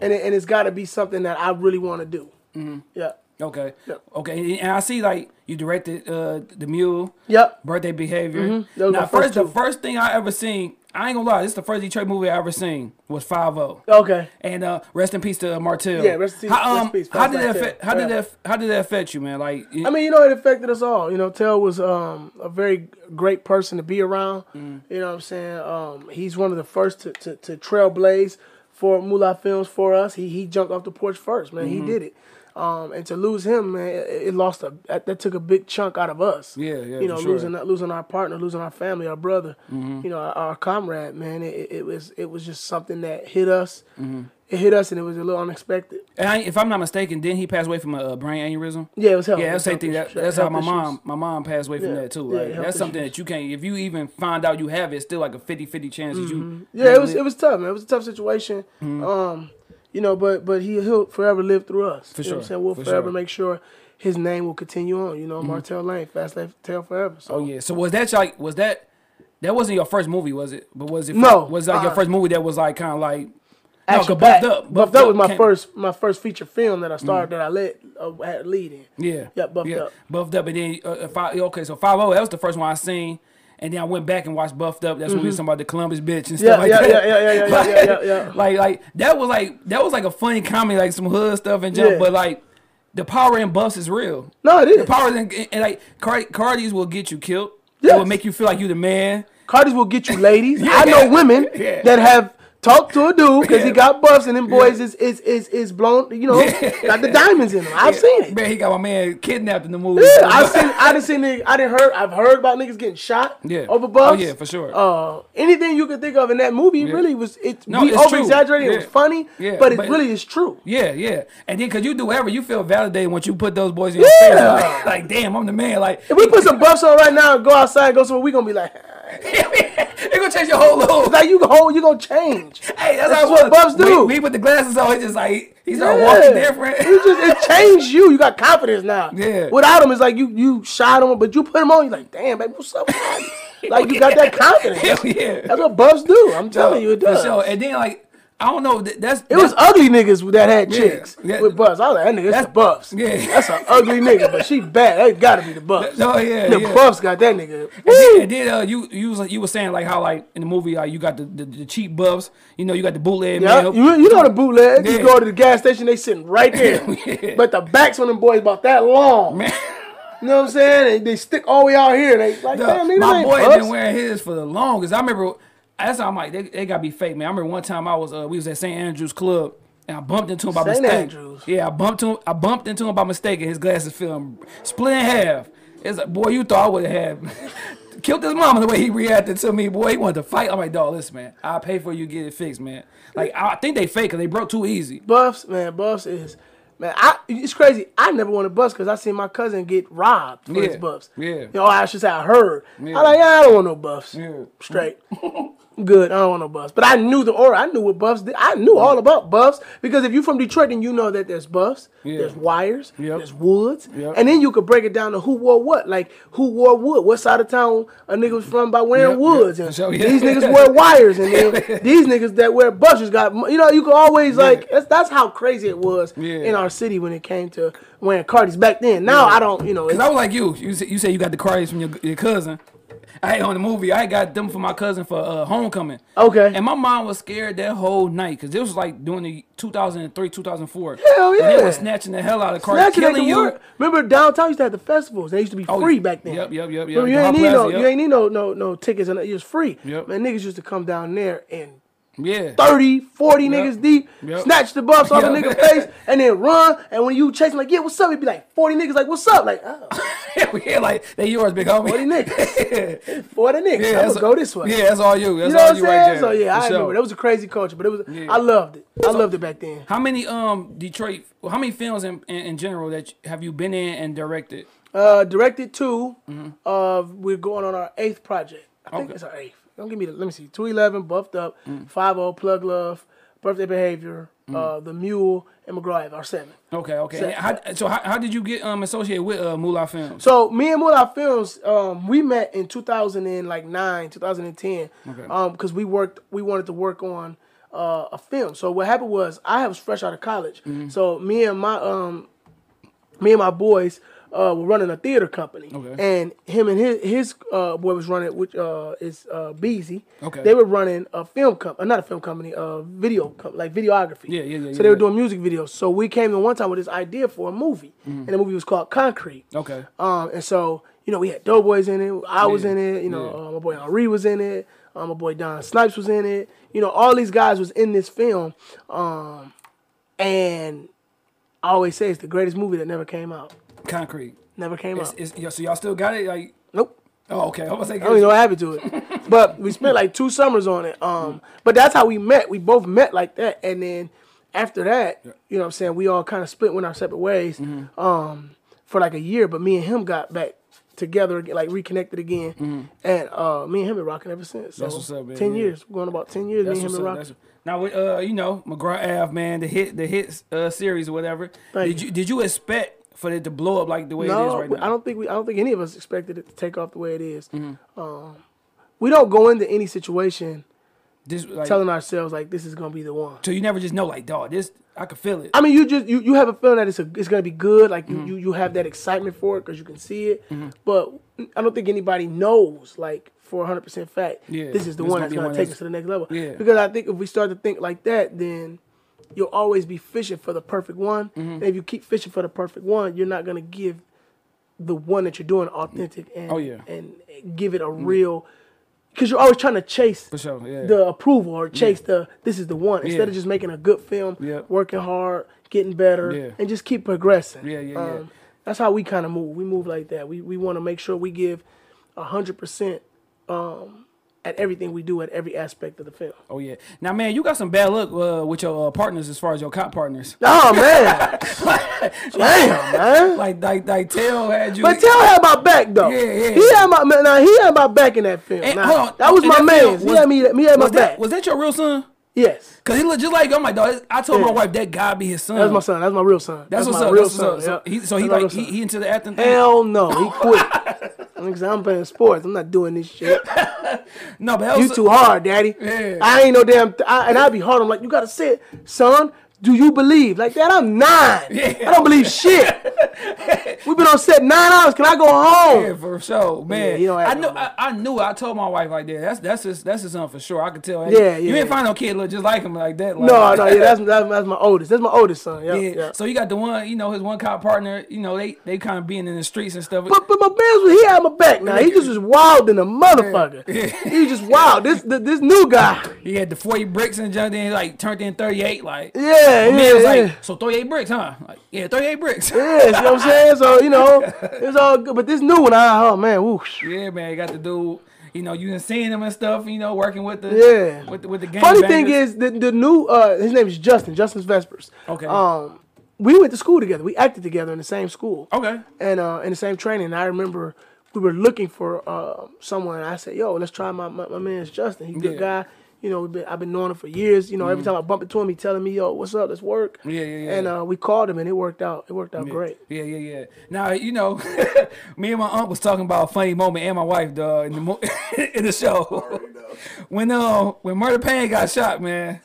and it, and it's gotta be something that I really want to do. Mm-hmm. Yeah. Okay. Yep. Okay. And I see like you directed uh, The Mule. Yep. Birthday Behavior. Mm-hmm. Now, first, first the first thing I ever seen. I ain't gonna lie, this is the first Detroit movie I ever seen was Five-O. Okay. And uh, rest in peace to Martell. Yeah, rest in peace. How, um, rest in peace, how did that? Affect, how yeah. did that? How did that affect you, man? Like, it, I mean, you know, it affected us all. You know, Tell was um, a very great person to be around. Mm. You know what I'm saying? Um, he's one of the first to to, to trailblaze for Moolah Films for us. He he jumped off the porch first, man. Mm-hmm. He did it. Um, and to lose him, man, it, it lost a that took a big chunk out of us. Yeah, yeah, you know, for sure. losing losing our partner, losing our family, our brother, mm-hmm. you know, our, our comrade, man. It, it was it was just something that hit us. Mm-hmm. It hit us, and it was a little unexpected. And I, if I'm not mistaken, didn't he pass away from a brain aneurysm? Yeah, it was health. Yeah, that's same thing. That, that's how my issues. mom, my mom passed away from yeah, that too. Like, yeah, that's something issues. that you can't. If you even find out you have it, it's still like a fifty fifty chance mm-hmm. that you. Yeah, it was it. it was tough, man. It was a tough situation. Mm-hmm. Um. You know, but but he, he'll forever live through us. For you know sure. What I'm saying? We'll For forever sure. make sure his name will continue on. You know, mm-hmm. Martell Lane, Fast Life Tell Forever. So. Oh, yeah. So was that like, was that, that wasn't your first movie, was it? But was it, no. was it like uh-huh. your first movie that was like kind of like, Actually, no, Buffed Up. Buffed, Buffed Up was my first my first feature film that I started mm-hmm. that I led, uh, had a lead in. Yeah. Yeah, Buffed yeah. Up. Buffed Up. And then, uh, five, okay, so Five-O, that was the first one I seen. And then I went back and watched Buffed Up. That's mm-hmm. when we were talking about the Columbus bitch and stuff yeah, like yeah, that. Yeah, yeah, yeah, yeah, yeah, yeah, yeah, yeah. Like, like that was like that was like a funny comedy, like some hood stuff and jump. Yeah. But like, the power in buffs is real. No, it is. The power in and like Card Cardies will get you killed. Yes. It will make you feel like you the man. Cardies will get you, ladies. yeah. I know women yeah. that have talked to a dude because yeah. he got buffs, and them boys yeah. is is is is blown. You know, got the diamonds in them. I've yeah. seen it. Man, he got my man kidnapped in the movie. Yeah, I've seen. I done seen. Niggas, I didn't heard. I've heard about niggas getting shot. Yeah. Over buffs. Oh yeah, for sure. Uh, anything you could think of in that movie yeah. really was it. No, we it's over exaggerated. Yeah. It was funny. Yeah. But it but really is true. Yeah, yeah. And then because you do whatever, you feel validated once you put those boys in. Yeah. Your face. Like, like damn, I'm the man. Like if we put some buffs on right now and go outside, and go somewhere, we gonna be like. It's gonna change your whole look. Like you whole, you gonna change. Hey, that's, that's what buffs do. We, we put the glasses on. It's just like he's yeah. walking different. You just it changed you. You got confidence now. Yeah. Without him, it's like you you shot him, but you put him on. You like, damn, baby, what's up? Like you yeah. got that confidence. Hell yeah. That's what buffs do. I'm telling no, you, it does. For sure. And then like. I don't know. That's, that's it was ugly niggas that had chicks yeah, that, with buffs. I was like, that nigga, that's the buffs. Yeah, that's an ugly nigga, but she bad. That gotta be the buffs. No, yeah, the yeah. buffs got that nigga. And then, and then uh, you you was you were saying like how like in the movie like you got the, the, the cheap buffs. You know you got the bootleg. Yeah, you, you know the bootleg. Yeah. You go to the gas station, they sitting right there. yeah. But the backs on them boys about that long. Man. You know what I'm saying? And they stick all the way out here. They like the, damn, my boy buffs. Been wearing his for the longest. I remember. That's how I'm like, they, they gotta be fake, man. I remember one time I was, uh, we was at Saint Andrew's Club, and I bumped into him by Saint mistake. Saint Andrew's. Yeah, I bumped him. I bumped into him by mistake, and his glasses fell split in half. It's like, boy, you thought I would have killed his mama the way he reacted to me, boy. He wanted to fight. I'm like, dog, listen, man. I'll pay for you. Get it fixed, man. Like, I think they fake, cause they broke too easy. Buffs, man. Buffs is. Man, I it's crazy. I never wanted buffs because I seen my cousin get robbed for yeah, his buffs. Yeah. You know, I should say I heard. Yeah. I like, yeah, I don't want no buffs. Yeah. Straight. Good. I don't want no buffs. But I knew the aura. I knew what buffs did. I knew yeah. all about buffs because if you're from Detroit, then you know that there's buffs, yeah. there's wires, yep. there's woods. Yep. And then you could break it down to who wore what. Like, who wore wood? What side of town a nigga was from by wearing yep, woods? Yep. And so, yeah. These niggas wear wires. And then these niggas that wear buffs just got, you know, you could always, yeah. like, that's, that's how crazy it was yeah. in our city when it came to wearing Cardi's back then. Now, yeah. I don't, you know. Because I was like you. You said you, say you got the Cardi's from your, your cousin. I on the movie, I got them for my cousin for uh, homecoming. Okay. And my mom was scared that whole night because it was like during the two thousand three, two thousand four. Hell yeah. And they were snatching the hell out of cars, killing you. Work. Remember downtown used to have the festivals. They used to be oh, free back then. Yep, yep, yep. yep. You, ain't need plaza, no, yep. you ain't need no no no tickets. And it was free. Yep. Man, niggas used to come down there and yeah. thirty, forty yep. niggas deep, yep. snatch the buffs off yep. the nigga's face, and then run. And when you chase them, like, yeah, what's up? It'd be like forty niggas, like, what's up? Like, oh. yeah, like, they yours, big homie. forty niggas. forty niggas. Yeah, I'm going to go this way. Yeah, that's all you. That's you know all what I'm you saying? Right there. So, yeah, I sure. remember. That was a crazy culture, but it was. Yeah. I loved it. I so, loved it back then. How many um Detroit, how many films in, in, in general that have you been in and directed? Uh, Directed two. Mm-hmm. Uh, we're going on our eighth project. I okay. think it's our eighth. Don't give me the, let me see, two eleven, Buffed Up, mm. Five-O, Plug Love, Birthday Behavior, mm. uh, The Mule, and McGraw Ave are seven. Okay, okay. Seven. How, so how, how did you get um, associated with uh, Moolah Films? So me and Moolah Films, um, we met in two thousand nine, two thousand ten, because okay. um, we worked. We wanted to work on uh, a film. So what happened was I was fresh out of college. Mm-hmm. So me and my um, me and my boys. Uh, we're running a theater company, okay. and him and his his uh, boy was running, which uh, is uh, Beezy. Okay, they were running a film company, not a film company, a video com like videography. Yeah, yeah, yeah. So they yeah. were doing music videos. So we came in one time with this idea for a movie, mm-hmm. and the movie was called Concrete. Okay, um, and so you know we had Doughboys in it, I was yeah. in it, you know yeah. uh, my boy Henri was in it, uh, my boy Don Snipes was in it, you know all these guys was in this film, um, and I always say it's the greatest movie that never came out. Concrete never came it's, out. It's, yeah, so y'all still got it? Like nope. Oh, okay. I, was I don't even know what happened to it. But we spent like two summers on it. Um, but that's how we met. We both met like that, and then after that, yeah. you know, what I'm saying we all kind of split, went our separate ways, mm-hmm. um, for like a year. But me and him got back together, like reconnected again, mm-hmm. and uh, me and him been rocking ever since. So that's what's up, man. Ten yeah. years, we're going about ten years. That's me and him been rocking. Now, uh, you know, McGraw Ave, man, the hit, the hits uh, series or whatever. Thank did you. you did you expect? For it to blow up like the way no, it is right now. I don't think we I don't think any of us expected it to take off the way it is. Mm-hmm. um, we don't go into any situation this, like, telling ourselves like this is gonna be the one. So you never just know like dog, this I can feel it. I mean you just you, you have a feeling that it's a, it's gonna be good, like mm-hmm. you, you you have that excitement for it because you can see it. Mm-hmm. But I don't think anybody knows like for a hundred percent fact yeah, this is the one that's gonna take us to the next level. Yeah. Because I think if we start to think like that, then you'll always be fishing for the perfect one. Mm-hmm. And if you keep fishing for the perfect one, you're not going to give the one that you're doing authentic and oh, yeah. and give it a mm-hmm. real... Because you're always trying to chase for sure, yeah. the approval or chase yeah. the, this is the one. Instead yeah. of just making a good film, yeah. working hard, getting better, yeah. and just keep progressing. Yeah, yeah, um, yeah. That's how we kind of move. We move like that. We, we want to make sure we give one hundred percent... Um, at everything we do, at every aspect of the film. Oh, yeah. Now, man, you got some bad luck uh, with your uh, partners as far as your cop partners. Oh, man. like, Damn, man. Like, like, like Tell had you. But Tell had my back, though. Yeah, yeah. He had my, now, he had my back in that film. And, now, hold on. That was my man. He had, me, he had my that, back. Was that your real son? Yes. Because he looked just like, I'm like, dog, I told yeah. my wife, that guy be his son. That's my son. That's my real son. That's, that's what's my up. Real that's what's son. Up. So, yeah. he, so he, like, he, he into the acting thing? Hell no. He quit. I'm playing sports. I'm not doing this shit. No, but you too hard, daddy. Yeah. I ain't no damn. Th I, and I be hard. I'm like, you gotta sit, son. Do you believe like that? I'm nine. Yeah. I don't believe shit. We've been on set nine hours. Can I go home? Yeah, for sure, man. Yeah, I knew. I, I knew. I told my wife like that. That's that's his, that's his son for sure. I could tell. Hey, yeah, yeah. You ain't find no kid look just like him like that. Like, no, no. Yeah, that's, that's that's my oldest. That's my oldest son. Yep, yeah. Yep. So you got the one. You know, his one cop partner. You know, they they kind of being in the streets and stuff. But but my man, he had my back. Now he just was wild in a motherfucker. Yeah. Yeah. He was just wild. This the, this new guy. He had the forty bricks and jumped in like turned in thirty eight like. Yeah. Yeah, yeah, was like, yeah. So thirty-eight bricks, huh? Like, yeah, thirty-eight bricks. Yeah, you know what I'm saying? So, you know, it's all good. But this new one, I, oh, man, whoosh. Yeah, man, you got the dude, you know, you done seen him and stuff, you know, working with the yeah. with the, with the gang Funny bangers. Thing is, the, the new, uh, his name is Justin, Justin Vespers. Okay. Um, we went to school together. We acted together in the same school. Okay. And uh, in the same training. And I remember we were looking for uh, someone, and I said, yo, let's try my, my, my man's Justin. He's a good yeah. guy. You know, we've been, I've been knowing him for years. You know, mm-hmm. every time I bump into him, he telling me, yo, what's up? Let's work. Yeah, yeah, yeah. And uh, we called him, and it worked out. It worked out yeah. great. Yeah, yeah, yeah. Now, you know, me and my aunt was talking about a funny moment, and my wife, dog, in the, mo in the show. when uh, when Murder Payne got shot, man.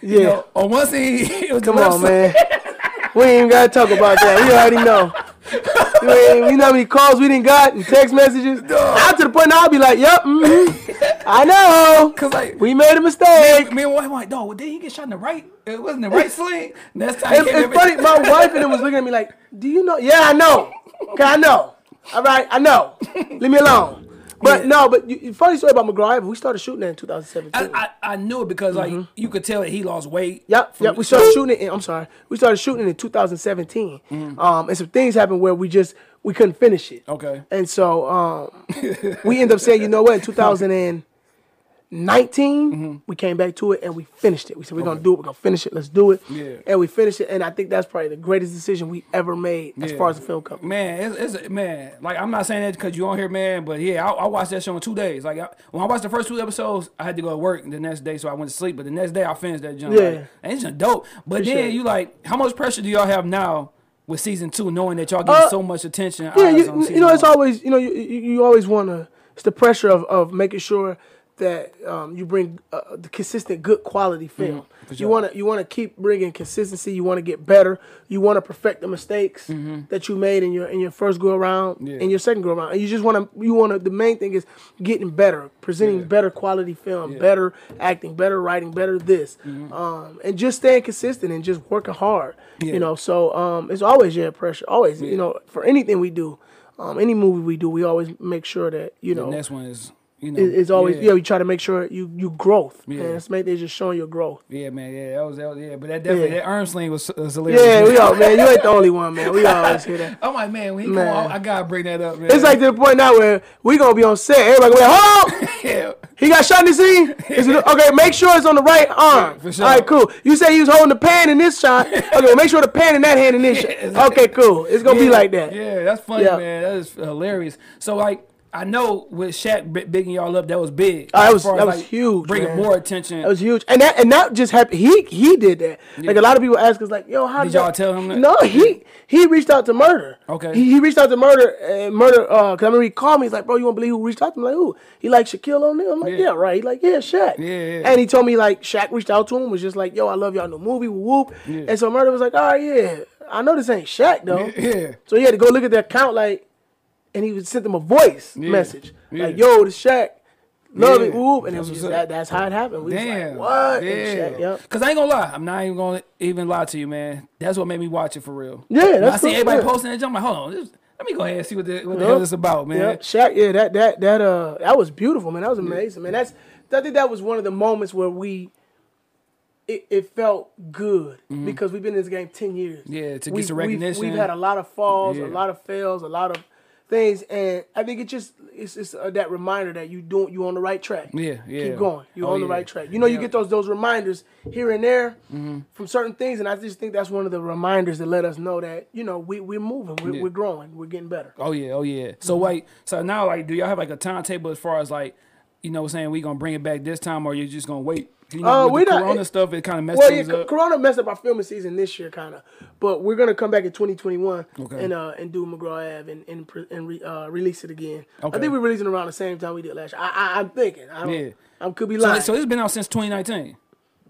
Yeah. You know, on one scene, it was Come on, man. We ain't even got to talk about that. We already know. We, we know how many calls we didn't got and text messages. Now to the point now I'll be like, yep, mm-hmm. I know. Cause like we made a mistake. Me, me and my wife like, no, well, did he get shot in the right? It wasn't the right sling. That's how it, it's funny. My wife and him was looking at me like, do you know? Yeah, I know. Cause I know. All right, I know. Leave me alone. But yeah. no, but you, funny story about McGraw Ave. We started shooting that in two thousand seventeen. I, I, I knew it because like mm-hmm. you could tell that he lost weight. Yep, yep. We started shooting it. In, I'm sorry, we started shooting it in two thousand seventeen. Mm-hmm. Um, and some things happened where we just we couldn't finish it. Okay. And so um, we ended up saying, you know what, in two thousand and nineteen, mm-hmm. we came back to it and we finished it. We said, we're okay. going to do it. We're going to finish it. Let's do it. Yeah. And we finished it. And I think that's probably the greatest decision we ever made as yeah. far as the film comes. Man, it's, it's man. Like, I'm not saying that because you're on here, man, but yeah, I, I watched that show in two days. Like, I, when I watched the first two episodes, I had to go to work the next day, so I went to sleep. But the next day, I finished that jump. Yeah. Like, and it's just dope. But Appreciate then you like, how much pressure do y'all have now with season two, knowing that y'all getting uh, so much attention? Yeah, you, you know, it's one. always, you know, you, you always want to, it's the pressure of, of making sure that um, you bring uh, the consistent, good quality film. Mm-hmm. You sure. want to you want to keep bringing consistency. You want to get better. You want to perfect the mistakes mm-hmm. that you made in your in your first go around yeah. and your second go around. And you just want to you want to. The main thing is getting better, presenting yeah. better quality film, yeah. better acting, better writing, better this, mm-hmm. um, and just staying consistent and just working hard. Yeah. You know, so um, it's always yeah pressure. Always, yeah. you know, for anything we do, um, any movie we do, we always make sure that you know. The next one is. You know, it's always yeah. yeah. You try to make sure you you growth. Yeah, man. It's made. They just showing your growth. Yeah, man. Yeah, that was that. Was, yeah, but that definitely yeah. that arm sling was, was hilarious. Yeah, we all man. You ain't the only one, man. We always hear that. I'm like, man, when he man. Come on, I gotta bring that up, man. It's like to the point now where we gonna be on set. Everybody gonna be like, hold on. yeah. He got shot in the scene. Okay, make sure it's on the right arm. Yeah, for sure. All right, cool. You say he was holding the pan in this shot. Okay, make sure the pan in that hand in this yeah, shot. Exactly. Okay, cool. It's gonna yeah. be like that. Yeah, that's funny, yeah. man. That is hilarious. So like. I know with Shaq bigging y'all up, that was big. Oh, that was that was like huge. Bringing man. more attention. That was huge, and that and that just happened. He he did that. Yeah. Like a lot of people ask us, like, yo, how did, did y'all tell him that? No, he he reached out to Murder. Okay, he, he reached out to Murder and Murder. Uh, cause I remember he called me. He's like, bro, you won't believe who reached out to him. I'm like, who? He like Shaquille O'Neal. I'm like, yeah. yeah, right. He like, yeah, Shaq. Yeah, yeah. And he told me like Shaq reached out to him, was just like, yo, I love y'all new movie. Whoop. Yeah. And so Murder was like, all right, yeah, I know this ain't Shaq though. Yeah. So he had to go look at their account, like. And he would send them a voice yeah, message. Yeah. Like, yo, the Shaq, love yeah, it, whoop. And that's, it was just, that, that's how it happened. We Damn, was like, what? Because yeah. yep. I ain't going to lie. I'm not even going to even lie to you, man. That's what made me watch it for real. Yeah, that's when I see cool, everybody yeah. posting that jump. I'm like, hold on. This, let me go ahead and see what the, what the yep. hell this about, man. Yep. Shaq, yeah, that that that uh, that was beautiful, man. That was amazing, yeah. man. That's I think that was one of the moments where we, it, it felt good mm-hmm. because we've been in this game ten years. Yeah, to we, get some recognition. We've, we've had a lot of falls, yeah. a lot of fails, a lot of things, and I think it just it's just uh, that reminder that you doing you on the right track. Yeah, yeah. Keep going. You're oh, on the yeah. right track. You know, yeah. you get those those reminders here and there mm-hmm. from certain things, and I just think that's one of the reminders that let us know that you know we we're moving, we're, yeah. we're growing, we're getting better. Oh yeah, oh yeah. So mm-hmm. wait, so now like, do y'all have like a timetable as far as like, you know, saying we gonna bring it back this time, or you're just gonna wait? You know, uh, with the not, Corona it, stuff, it kind of messed well, things yeah, up. Corona messed up our filming season this year, kind of. But we're going to come back in twenty twenty-one okay. and uh, and do McGraw Ave and, and, and re, uh, release it again. Okay. I think we're releasing around the same time we did last year. I, I, I'm thinking. I don't, yeah. I could be lying. So, so it's been out since twenty nineteen?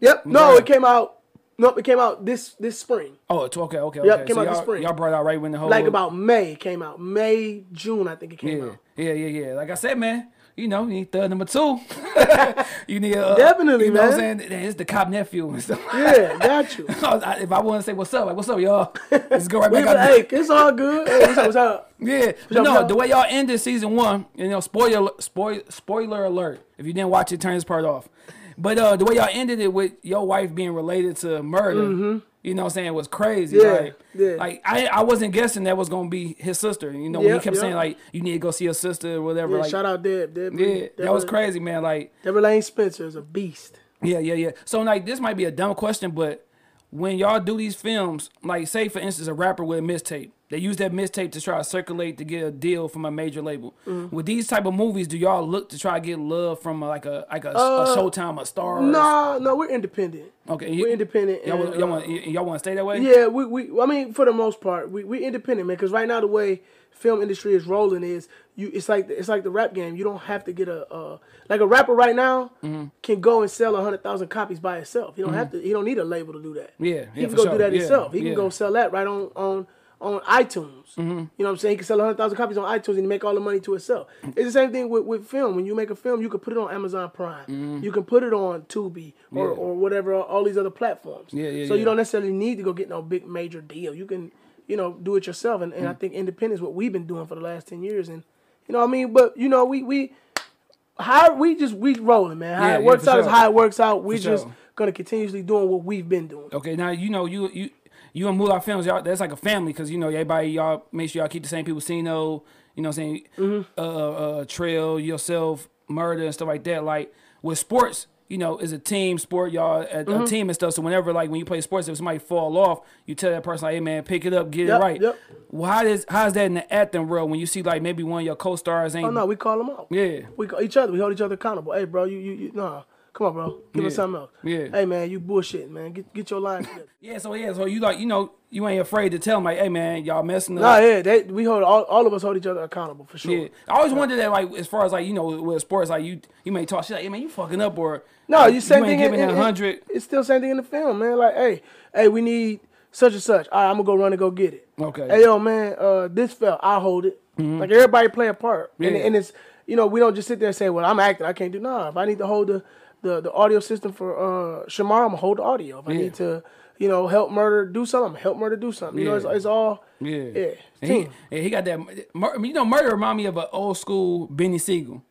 Yep. No, yeah. it came out. No, it came out this this spring. Oh, okay, okay, okay. Yep, came so out this spring. Y'all brought out right when the whole... Like about May it came out. May, June, I think it came yeah. out. Yeah, yeah, yeah. Like I said, man. You know, you need thug number two. you need uh, definitely, you know man. What I'm saying? It's the cop nephew and stuff. Yeah, got you. If I want to say what's up, like what's up, y'all? Let's go right back. Out hey, it's all good. Hey, what's up? What's up? Yeah, but no, the way y'all ended season one, you know, spoiler, spoil, spoiler alert. If you didn't watch it, turn this part off. But uh, the way y'all ended it with your wife being related to Murder, mm-hmm. you know, what I'm saying, was crazy. Yeah, like, yeah. like I, I wasn't guessing that was gonna be his sister. You know, yep, when he kept yep. saying like, you need to go see your sister or whatever. Yeah, like, shout out Deb. Deb yeah, Deb, that was crazy, man. Like Debra Lane Spencer is a beast. Yeah, yeah, yeah. So like, this might be a dumb question, but when y'all do these films, like say for instance, a rapper with a mixtape, they use that mixtape to try to circulate to get a deal from a major label. Mm-hmm. With these type of movies, do y'all look to try to get love from a, like a like a, uh, a Showtime, a Star? No, nah, no, we're independent. Okay, we're independent. Y'all want y'all want to stay that way? Yeah, we we. I mean, for the most part, we we independent, man. Because right now, the way film industry is rolling is you. It's like it's like the rap game. You don't have to get a uh, like a rapper right now mm-hmm. can go and sell a hundred thousand copies by itself. He don't mm-hmm. have to. He don't need a label to do that. Yeah, yeah he can go sure. do that yeah, himself. He yeah. can go sell that right on on. on iTunes. Mm-hmm. You know what I'm saying? He can sell one hundred thousand copies on iTunes and make all the money to itself. It's the same thing with, with film. When you make a film, you can put it on Amazon Prime. Mm-hmm. You can put it on Tubi or, yeah. or whatever, all these other platforms. Yeah, yeah, so yeah. you don't necessarily need to go get no big major deal. You can, you know, do it yourself. And, and mm-hmm. I think independent is what we've been doing for the last ten years. And, you know what I mean? But, you know, we, we, how, we just, we rolling, man. How yeah, it works yeah, out sure. is how it works out. We for just sure. going to continuously doing what we've been doing. Okay, now, you know, you, you, You and Moolah Films, y'all, that's like a family because, you know, everybody, y'all make sure y'all keep the same people. Sino, you know what I'm saying? Mm-hmm. uh, uh, Trail, yourself, Murder, and stuff like that. Like, with sports, you know, is a team sport, y'all, a, mm-hmm. a team and stuff. So whenever, like, when you play sports, if somebody fall off, you tell that person, like, hey, man, pick it up, get yep, it right. Yep. Well, how is, how is that in the acting world when you see, like, maybe one of your co-stars ain't... Oh, no, we call them out. Yeah. We call each other. We hold each other accountable. Hey, bro, you... you, you nah. Come on, bro. Give yeah. us something else. Yeah. Hey, man, you bullshit, man. Get get your line together. yeah, so, yeah, so you, like, you know, you ain't afraid to tell them, like, hey, man, y'all messing up. Nah, yeah, they, we hold, all, all of us hold each other accountable, for sure. Yeah. I always yeah. wondered that, like, as far as, like, you know, with sports, like, you you may talk shit, like, hey, man, you fucking up, or... No, like, you same you thing ain't giving in, one hundred. It's still same thing in the film, man. Like, hey, hey, we need such and such. All right, I'm going to go run and go get it. Okay. Hey, yo, man, uh, this fell. I'll hold it. Mm-hmm. Like, everybody play a part. Yeah. And, and it's, you know, we don't just sit there and say, well, I'm acting. I can't do nah. If I need to hold the... The, the audio system for uh, Shamar, I'm going to hold the audio. If I yeah. need to, you know, help Murder do something, I'm going to help Murder do something. You yeah. know, it's, it's all, yeah. yeah it's team. He, he got that, you know, Murder remind me of an old school Benny Siegel.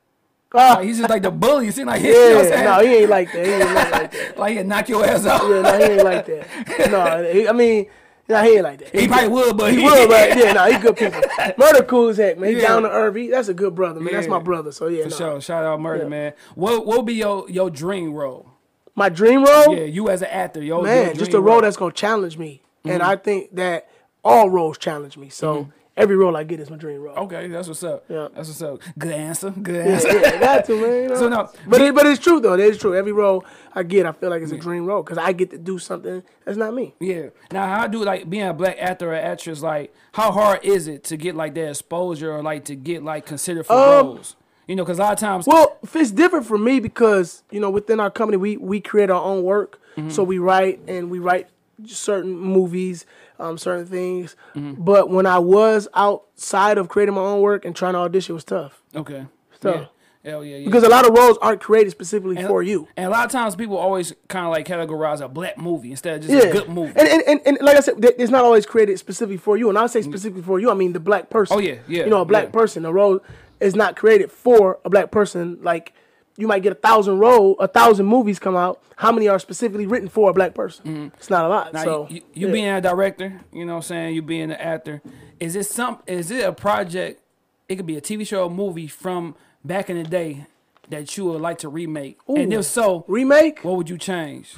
Uh, like, he's just like the bully. You see, like, yeah, you know what I'm saying? No, he ain't like that. He ain't like that. Like, he'll knock your ass out. Yeah, no, he ain't like that. No, he, I mean... Nah, he ain't like that. He, he probably would, but... He would, but... Yeah, nah, he good people. Murder cool as heck, man. He yeah. down to earth. He, that's a good brother, man. Yeah. That's my brother, so yeah. For nah. sure. Shout out Murder, yeah. man. What what be your, your dream role? My dream role? Yeah, you as an actor. Your, man, your just a role, role that's going to challenge me. Mm-hmm. And I think that all roles challenge me, so... Mm-hmm. Every role I get is my dream role. Okay, that's what's up. Yeah. That's what's up. Good answer. Good answer. Yeah, yeah, got to, man. You know? So no, but it, but it's true though. It's true. Every role I get, I feel like it's yeah. a dream role because I get to do something that's not me. Yeah. Now, how do like being a black actor or actress? Like, how hard is it to get like that exposure or like to get like considered for um, roles? You know, because a lot of times. Well, it's different for me because you know within our company we we create our own work, mm-hmm. so we write and we write certain movies. Um, certain things, mm-hmm. but when I was outside of creating my own work and trying to audition, it was tough. Okay, so yeah. Hell yeah, yeah, because a lot of roles aren't created specifically and, for you. And a lot of times, people always kind of like categorize a black movie instead of just yeah. a good movie. And, and and and like I said, it's not always created specifically for you. And I say specifically for you, I mean the black person. Oh yeah, yeah. You know, a black yeah. person, a role is not created for a black person. Like you might get a thousand role, a thousand movies come out. How many are specifically written for a black person? Mm-hmm. It's not a lot. Now, so you, you yeah. being a director, you know what I'm saying? You being an actor, is it some? Is it a project? It could be a T V show, or movie from back in the day that you would like to remake. Ooh. And if so, remake, what would you change?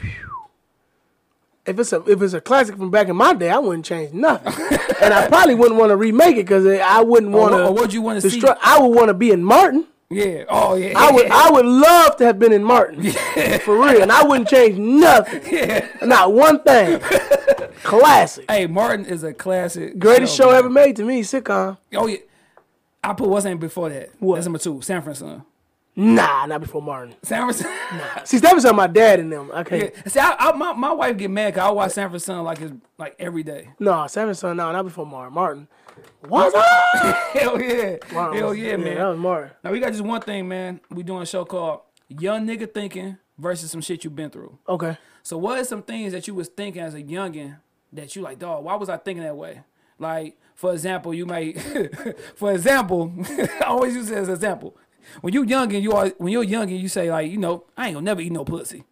If it's a if it's a classic from back in my day, I wouldn't change nothing, and I probably wouldn't want to remake it because I wouldn't want to. Or what you want to see? I would want to be in Martin. Yeah. Oh yeah. I would. I would love to have been in Martin, yeah. for real, and I wouldn't change nothing. Yeah. Not one thing. Classic. Hey, Martin is a classic. Greatest show, show ever made to me. Sitcom. Oh yeah. I put what's name before that. What? That's number two. Sanford and Son. Nah, not before Martin. Sanford and Son. Nah. See, that was on my dad and them. I can't. Yeah. See, I, I, my my wife get mad because I watch Sanford and Son like it's like every day. No, Sanford and Son. No, not before Martin. Martin. What? Hell yeah. Wow. Hell yeah, yeah, man. That was Martin. Now, we got just one thing, man. We doing a show called Young Nigga Thinking versus Some Shit You've Been Through. Okay. So what are some things that you was thinking as a youngin' that you like, dog, why was I thinking that way? Like, for example, you might, for example, I always use it as an example. When you youngin', you are, when you're youngin', you say, like, you know, I ain't gonna never eat no pussy.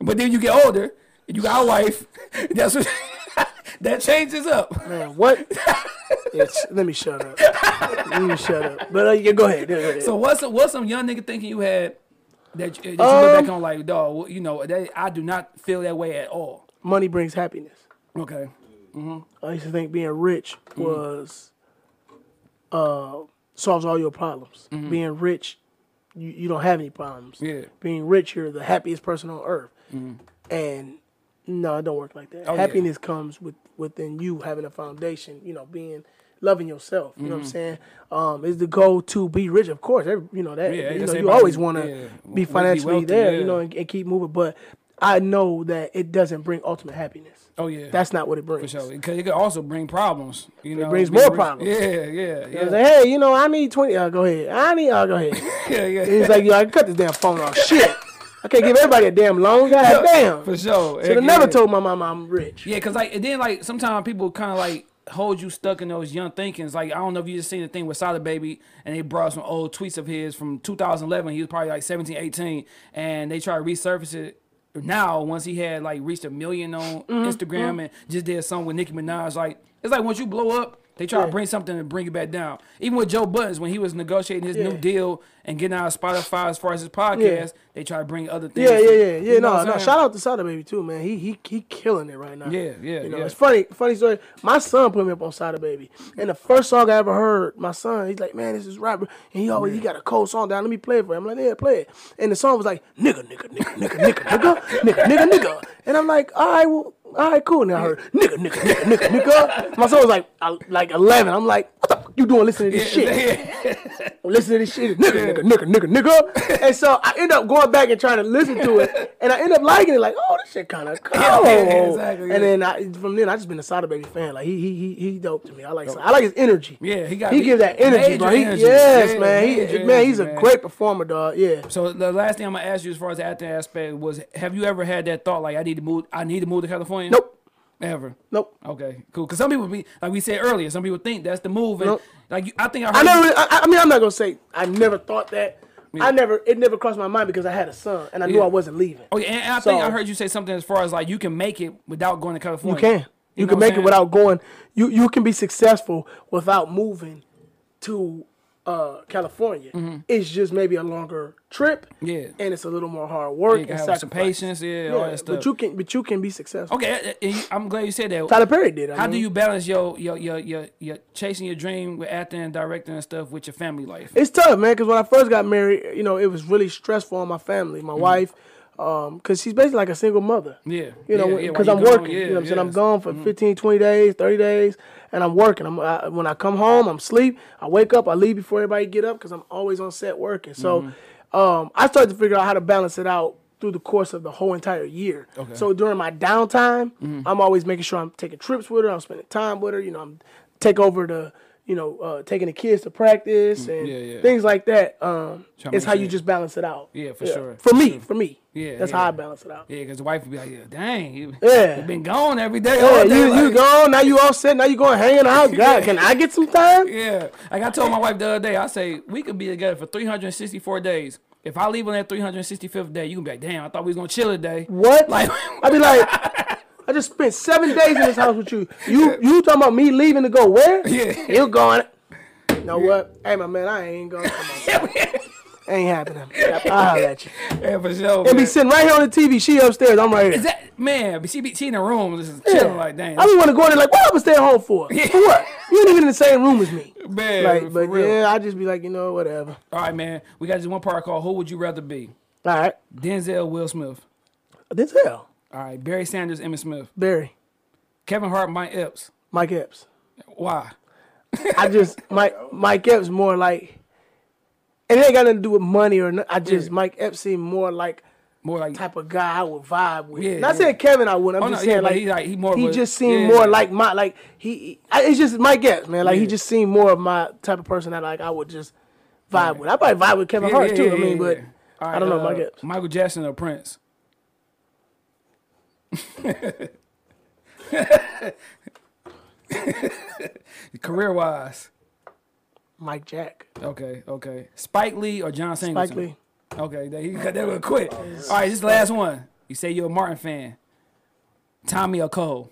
But then you get older, you got a wife, that's what... That changes up. Man, what? It's, let me shut up. Let me shut up. But uh, yeah, go ahead. go ahead. So what's what's some young nigga thinking you had that, that you um, look back on like, dog, you know, that, I do not feel that way at all. Money brings happiness. Okay. Mm-hmm. I used to think being rich was, mm-hmm. uh, solves all your problems. Mm-hmm. Being rich, you, you don't have any problems. Yeah. Being rich, you're the happiest person on earth. Mm-hmm. And... No, it don't work like that. Oh, happiness yeah. comes with within you having a foundation, you know, being loving yourself. You mm-hmm. know what I'm saying? Um, it's the goal to be rich, of course. Every, you know that. Yeah, you know, you always want to yeah. be financially be wealthy, there, yeah. you know, and, and keep moving. But I know that it doesn't bring ultimate happiness. Oh yeah, that's not what it brings. For sure, because it could also bring problems. You know, it brings it more brings, problems. Yeah, yeah, yeah. It's like, hey, you know, I need twenty. Uh, go ahead. I need. Uh, go ahead. yeah, yeah. He's like, yo, I can cut this damn phone off. Shit. I can't give everybody a damn loan. God damn. For sure. Should have never told my mama I'm rich. Yeah, because like, and then like sometimes people kind of like hold you stuck in those young thinkings. Like, I don't know if you just seen the thing with Sada Baby, and they brought some old tweets of his from two thousand eleven. He was probably like seventeen, eighteen, and they try to resurface it now once he had like reached a million on mm-hmm. Instagram mm-hmm. and just did something with Nicki Minaj. Like, It's like once you blow up, they try yeah. to bring something to bring you back down. Even with Joe Buttons, when he was negotiating his yeah. new deal and getting out of Spotify as far as his podcast, yeah. they try to bring other things. Yeah, yeah, yeah, yeah. You know no, no. Shout out to Sada Baby too, man. He he he killing it right now. Yeah, yeah. You know, yeah. It's funny, funny story. My son put me up on Sada Baby, and the first song I ever heard, my son, he's like, man, this is rapper, and he always yeah. he got a cold song down. Let me play it for him. I'm like, yeah, play it. And the song was like, nigga, nigga, nigga, nigga, nigga, nigga, nigga, nigga. And I'm like, all right, well. All right, cool. And I heard, nigga, nigga, nigga, nigga, nigga. My son was like, I, like eleven. I'm like, what the fuck you doing listening to this yeah, shit? Yeah. Listening to this shit, nigga, nigga, nigga, nigga, nigga. And so I end up going back and trying to listen to it. And I end up liking it, like, oh, this shit kind of cool. Yeah, exactly, yeah. And then I, from then, I just been a Sada Baby fan. Like, he he, he dope to me. I like I like his energy. Yeah, he got He gives that energy, bro. He, energy. Yes, yeah, man. He, energy, man, he's a man. great performer, dog. Yeah. So the last thing I'm going to ask you as far as the acting aspect was, have you ever had that thought, like, I need to move, I need to move to California? Nope. Ever? Nope. Okay, cool. Because some people be like we said earlier. Some people think that's the move, and nope. like I think I. Heard I never. You, I, I mean, I'm not gonna say I never thought that. Yeah. I never. It never crossed my mind because I had a son, and I yeah. knew I wasn't leaving. Oh yeah, and I so, think I heard you say something as far as like you can make it without going to California. You can. You, you know can make it without going. You you can be successful without moving to uh, California. Mm-hmm. It's just maybe a longer trip, yeah, and it's a little more hard work yeah, and sacrifice. Some patience, yeah, yeah, all that stuff. But you can, but you can be successful. Okay, I'm glad you said that. Tyler Perry did. I How mean. do you balance your your, your your your chasing your dream with acting and directing and stuff with your family life? It's tough, man. Because when I first got married, you know, it was really stressful on my family, my mm-hmm. wife, um, because she's basically like a single mother. Yeah, you know, because yeah, yeah, I'm working. Yeah, you know, what I'm yeah. saying I'm gone for mm-hmm. fifteen, twenty days, thirty days. And I'm working. I'm, I, when I come home, I'm asleep. I wake up. I leave before everybody get up because I'm always on set working. So mm-hmm. um, I started to figure out how to balance it out through the course of the whole entire year. Okay. So during my downtime, mm-hmm. I'm always making sure I'm taking trips with her. I'm spending time with her. You know, I'm take over the, you know, uh, taking the kids to practice and yeah, yeah. things like that. Um, it's how sense. you just balance it out. Yeah, for yeah. sure. For me, for me. Yeah, that's yeah. how I balance it out. Yeah, because the wife would be like, yeah, dang, you, yeah. you've been gone every day. Yeah, all day. You, like, you gone, now you all set, now you going hanging out. God, yeah. can I get some time? Yeah. Like I told my wife the other day, I say, we could be together for three hundred sixty-four days. If I leave on that three hundred sixty-fifth day, you can be like, damn, I thought we was going to chill today. What? Like, I'd be like... I just spent seven days in this house with you. You you talking about me leaving to go where? Yeah. You're going. You know yeah. what? Hey, my man, I ain't going. Come on. Ain't happening. I'll holler at you. Yeah, for sure. And man. Be sitting right here on the T V. She upstairs. I'm right here. Is that, man, but she be she in the room just yeah. chilling like, dang. I be want to go in there like, what I was staying home for? Yeah. For what? You ain't even in the same room as me. Man, like, but real. yeah, I just be like, you know, whatever. All right, man. We got this one part called Who Would You Rather Be? All right. Denzel, Will Smith. Denzel. All right, Barry Sanders, Emmitt Smith. Barry. Kevin Hart, Mike Epps. Mike Epps. Why? I just, Mike Mike Epps more like, and it ain't got nothing to do with money or nothing. I just, yeah. Mike Epps seemed more like more like type of guy I would vibe with. Yeah, Not yeah. saying Kevin I wouldn't. I'm oh, just no, saying yeah, like, he, like, he, more he was, just seemed yeah, more yeah. like my, like he, I, it's just Mike Epps, man. Like yeah. he just seemed more of my type of person that like I would just vibe yeah. with. I probably vibe with Kevin yeah, Hart yeah, too, yeah, I mean, yeah. but All right, I don't know uh, Mike Epps. Michael Jackson or Prince? Career wise, Mike Jack. Okay, okay. Spike Lee or John Singleton? Spike Lee. Okay, they got that real quick. All right, this is the last one. You say you're a Martin fan. Tommy or Cole?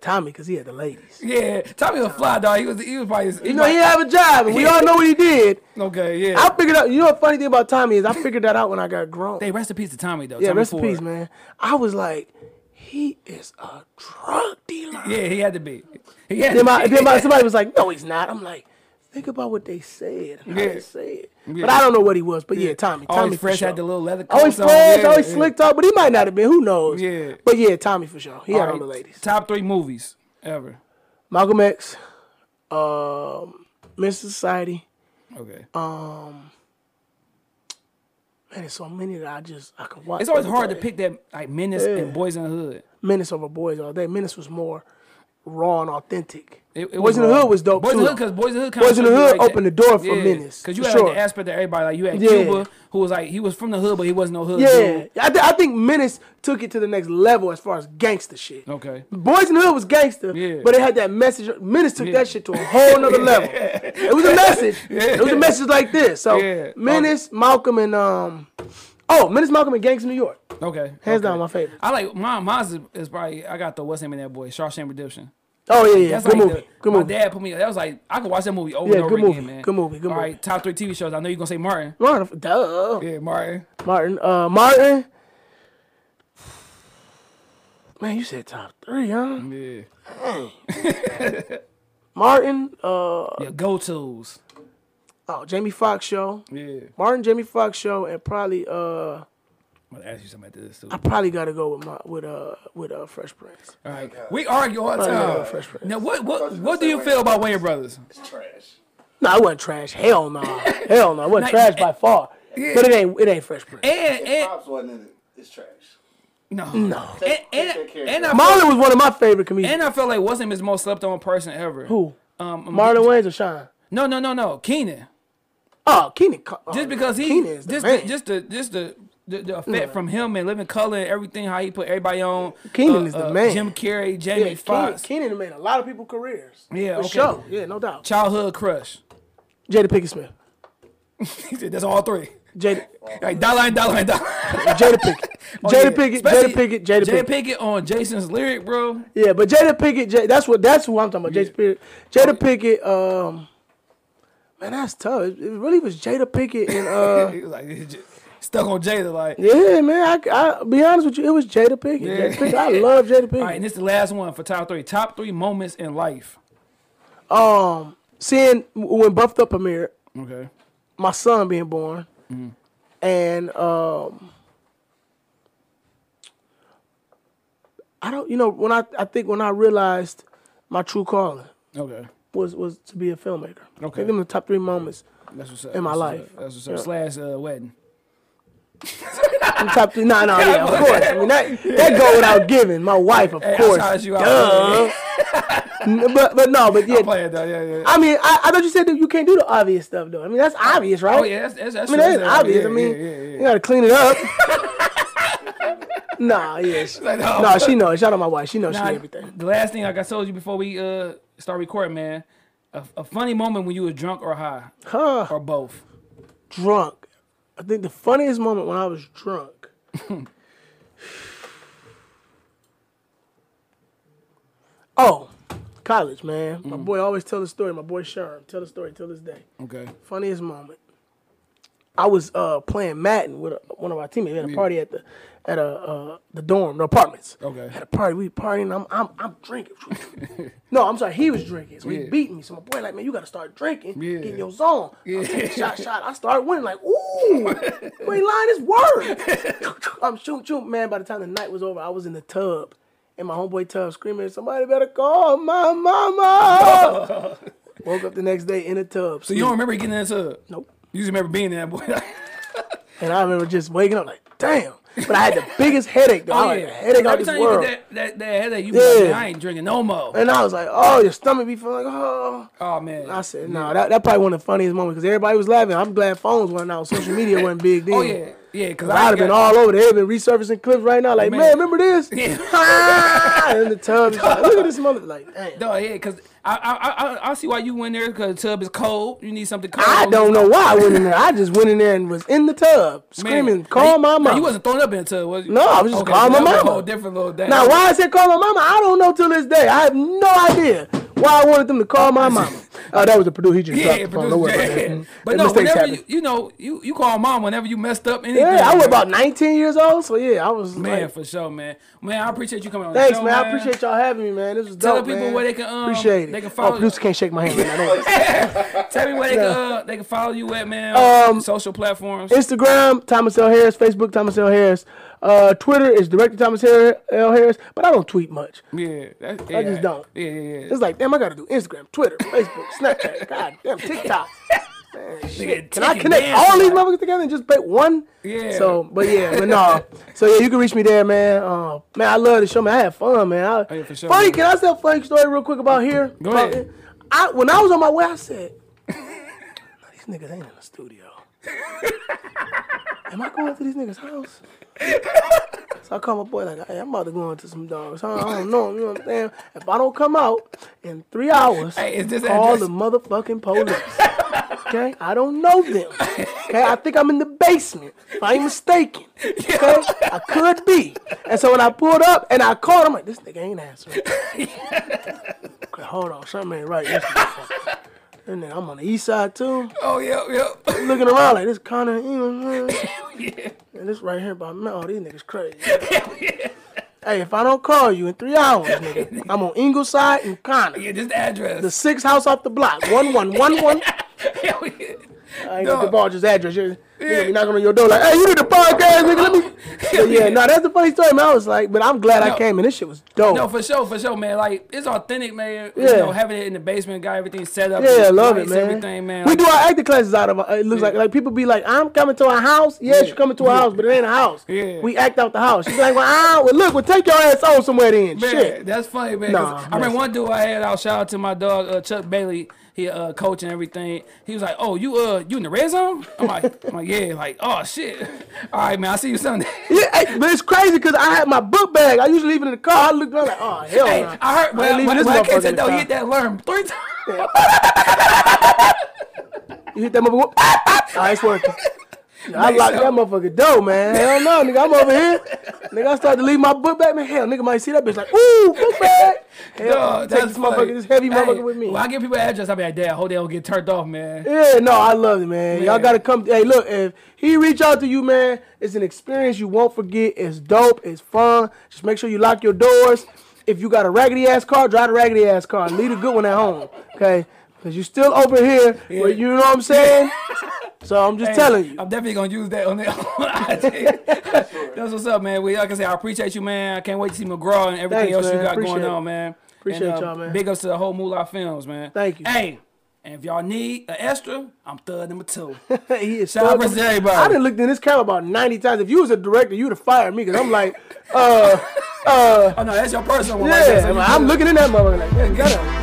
Tommy, because he had the ladies. Yeah, Tommy was a fly dog. He was, he was probably. He you know, might, he didn't have a job, and we yeah. all know what he did. Okay, yeah. I figured out. You know, the funny thing about Tommy is I figured that out when I got grown. Hey, rest in peace to Tommy though. Yeah, Tommy rest in peace, man. I was like, he is a drug dealer. Yeah, he had to be. He had then to my, be. Then my, somebody was like, no, he's not. I'm like, think about what they said. How yeah. they said. Yeah. But I don't know what he was. But yeah, yeah Tommy. Tommy always fresh, sure. had the little leather coat. Always fresh, yeah, always yeah. slicked up. But he might not have been. Who knows? Yeah. But yeah, Tommy for sure. He all had right. all the ladies. Top three movies ever. Malcolm X, um, Menace two Society. Okay. Um, man, there's so many that I just I can watch. It's always hard day. to pick that like Menace yeah. and Boyz n the Hood. Menace over Boyz all day. Menace was more raw and authentic. It, it Boyz n the Hood was dope Boyz n the Hood because Boyz n the Hood, Boyz n the Hood like opened that. the door for yeah. Menace. Because you had sure. like, the aspect that everybody like. You had yeah. Cuba, who was like he was from the hood, but he wasn't no hood. Yeah, I, th I think Menace took it to the next level as far as gangster shit. Okay, Boyz n the Hood was gangster, yeah. but it had that message. Menace took yeah. that shit to a whole nother yeah. level. It was a message. Yeah. It was a message like this. So yeah. Menace, Malcolm, and um, Oh, Menace, Malcolm, and Gangs in New York. Okay. Hands okay. down, my favorite. I like, mine, mine's is, is probably, I got the, what's his name in that boy, Shawshank Redemption. Oh, yeah, yeah. That's good like movie. The, good my movie. dad put me, that was like, I could watch that movie over yeah, and over again, movie. man. Good movie, good All movie. All right, top three T V shows. I know you're going to say Martin. Martin, duh. Yeah, Martin. Martin. Uh, Martin. Man, you said top three, huh? Yeah. Hey. Martin. Uh, yeah, go-tos. Oh, Jamie Foxx Show. Yeah. Martin, Jamie Foxx Show, and probably uh I'm gonna ask you something about this too. I probably gotta go with my with uh with uh Fresh Prince. All right. Oh, we argue all the time. Fresh Prince. Now what what what do you feel about Wayne Brothers? It's trash. No, nah, it wasn't trash. Hell no. Nah. Hell no. Nah. It wasn't trash by far. Yeah. But it ain't it ain't Fresh Prince. And and Pops wasn't in it. It's trash. No. No. And and, and I Marlon was one of my favorite comedians. And I felt like wasn't his most slept on person ever. Who? Um Marlon Wayans or Sean? No, no, no, no. Keenan. Oh, Keenan. Oh, just because he, Keenan is the just, man. just the, just the, the, the effect no. from him and Living Color and everything, how he put everybody on. Keenan uh, is the uh, man. Jim Carrey, Jamie yeah, Foxx. Keenan made a lot of people's careers. Yeah, for okay. sure. Yeah, no doubt. Childhood crush. Jada Pinkett Smith. He said that's all three. Jada. Like dollar and dollar and dollar. Jada Pinkett. Oh, Jada, yeah. Pinkett, Jada Pinkett. Jada Pinkett. Jada Pinkett on Jason's lyric, bro. Yeah, but Jada Pinkett. Jada, that's what. That's who I'm talking about. Yeah. Jada Pinkett. Jada Pinkett. Um. Man, that's tough. It really was Jada Pinkett and uh. He was like stuck on Jada, like. Yeah, man. I I be honest with you, it was Jada Pinkett. Yeah. Jada Pinkett. I love Jada Pinkett. All right, and this is the last one for top three. Top three moments in life. Um, seeing when Buffed Up premiered. Okay. My son being born, mm. and um, I don't. You know, when I I think when I realized my true calling. Okay. Was was to be a filmmaker. Okay. Give them the top three moments that's what's up. in my that's life. What's that's what's up. Yeah. Slash uh, wedding. top three, no, no, yeah, of course. I mean, that, that go without giving. My wife, of hey, course. I you out but but no, but yeah. It, though. yeah, yeah. I mean, I, I thought you said that you can't do the obvious stuff though. I mean, that's obvious, right? Oh yeah, that's that's. that's I mean, that's obvious. Yeah, I mean, yeah, yeah, yeah. you gotta clean it up. Nah, yeah. She, like, no. Nah, she knows. Shout out my wife. She knows nah, she everything. The last thing, like I told you before we uh start recording, man, a, a funny moment when you were drunk or high, huh. or both. Drunk. I think the funniest moment when I was drunk. Oh, college, man. Mm. My boy always tell the story. My boy Sherm tell the story till this day. Okay. Funniest moment. I was uh, playing Madden with a, one of our teammates. We had a party at the at a uh, the dorm, the apartments. Okay. Had a party. We partying. I'm I'm I'm drinking. No, I'm sorry. He was drinking. So yeah. he beat me. So my boy like, man, you gotta start drinking. Yeah. Get in your zone. Yeah. I was taking shot, shot. I started winning. Like, ooh, you ain't lying. It's word. I'm shooting, shooting. Man, by the time the night was over, I was in the tub, in my homeboy tub, screaming, "Somebody better call my mama!" Woke up the next day in the tub. So sleep. You don't remember getting in the tub? Nope. You just remember being that boy. And I remember just waking up like, damn. But I had the biggest headache, though. Oh, I had yeah. a headache every out this world. You get that, that, that headache, you yeah. like, I ain't drinking no more. And I was like, oh, your stomach be feeling like, oh. Oh, man. And I said, no, nah, that, that probably one of the funniest moments because everybody was laughing. I'm glad phones weren't out. Social media wasn't big then. Oh, yeah. Yeah, because I'd have been all over. They'd been resurfacing clips right now. Like, man, man remember this? Yeah. Ah! In the tub. Like, look at this mother. Like, damn. No, yeah, because I, I I I see why you went there because the tub is cold. You need something cold. I don't know why I went in there. I just went in there and was in the tub screaming, man, call my mama. You wasn't throwing up in the tub, was you? No, I was just okay, calling my mama. A whole different little day. Now, why I said call my mama, I don't know till this day. I have no idea why I wanted them to call my mama. Oh, that was a Purdue. He just yeah, dropped the phone. No way about that. Yeah. But and no, whenever you, you know, you, you call mom whenever you messed up anything. Yeah, I was about nineteen years old, so yeah, I was Man, like, for sure, man. Man, I appreciate you coming on Thanks, the show, man. Thanks, man. I appreciate y'all having me, man. This was Tell dope, Tell the people man. where they can, um, appreciate it. They can follow. Oh, producer can't shake my hand right now. Tell me where they, no. can, uh, they can follow you at, man, um, social platforms. Instagram, Thomas L. Harris. Facebook, Thomas L. Harris. Uh, Twitter is director Thomas L. Harris, but I don't tweet much. Yeah, that, yeah I just don't. Yeah, yeah, yeah. It's like, damn, I gotta do Instagram, Twitter, Facebook, Snapchat, God damn, TikTok. Man, shit. Can I connect all these motherfuckers together and just pick one? Yeah. So, but yeah, but no. So yeah, you can reach me there, man. Uh, man, I love the show, man. I had fun, man. I, oh, yeah, for sure, funny, man. Can I tell a funny story real quick about here? Go about ahead. It? I when I was on my way, I said, no, these niggas ain't in the studio. Am I going to these niggas' house? So I call my boy like, hey, I'm about to go into some dogs. I don't know him, you know what I'm saying? If I don't come out in three hours, hey, is this call address? the motherfucking police. Okay, I don't know them. Okay, I think I'm in the basement, if I ain't mistaken. Okay, I could be. And so when I pulled up and I called, I'm like, this nigga ain't answering. Okay, hold on, something ain't right. And then I'm on the east side too. Oh yeah, yeah. Looking around like this Connor, you know. Yeah. And this right here by me. Oh, these niggas crazy. Yeah. Hey, if I don't call you in three hours, nigga, I'm on Ingleside and Connor. Yeah, just the address. The sixth house off the block. One one one one. Hell yeah. I ain't no. Got the ball, just address. You're, yeah. You're knocking on your door like, hey, you did the podcast, nigga, let me. Yeah, yeah, no, that's a funny story, man. I was like, but I'm glad no. I came, and this shit was dope. No, for sure, for sure, man. Like, it's authentic, man. Yeah. You know, having it in the basement, got everything set up. Yeah, love it, man. Everything, man. We like, do our acting classes out of it. Looks yeah. like, like people be like, I'm coming to a house. Yes, yeah. You're coming to a yeah. house, but it ain't a house. Yeah. We act out the house. She's like, well, ah, well, look, well, take your ass on somewhere then. Man, shit. That's funny, man. Nah, I remember one dude I had out, shout out to my dog, uh, Chuck Bailey. He uh coach and everything. He was like, "Oh, you uh you in the red zone?" I'm like, I'm like, yeah, like, oh shit. All right, man, I see you Sunday. Yeah, hey, but it's crazy because I had my book bag. I usually leave it in the car. I looked around like, oh hell. Hey, nah. I heard. Well, when I came to though, he hit that alarm three times. Yeah. You hit that motherfucker. All right, it's working. Yo, I locked that motherfucker door, man. Hell no, nigga. I'm over here. Nigga, I started to leave my book bag. Man, hell, nigga might see that bitch like, ooh, book bag. Hell, no, take this funny. Motherfucker, this heavy motherfucker hey, with me. Well, I give people address. I be like, dad, I hope they don't get turned off, man. Yeah, no, I love it, man. man. Y'all got to come. Hey, look, if he reach out to you, man, it's an experience you won't forget. It's dope. It's fun. Just make sure you lock your doors. If you got a raggedy-ass car, drive a raggedy-ass car. Leave a good one at home, okay? Because you're still over here, yeah. Where, you know what I'm saying? So I'm just hey, telling you. I'm definitely going to use that on the I G. Sure. That's what's up, man. We, like I said, I appreciate you, man. I can't wait to see McGraw and everything Thanks, else man. You got appreciate going it. On, man. Appreciate and, uh, y'all, man. Big ups to the whole Moolah Films, man. Thank you. Hey, and if y'all need an extra, I'm thug number two. He is shout out to everybody. I done looked in this camera about ninety times. If you was a director, you would have fired me because I'm like, uh, uh. Oh, no, that's your personal one. Yeah, like that, so I'm good. Looking in that motherfucker like, man, get up.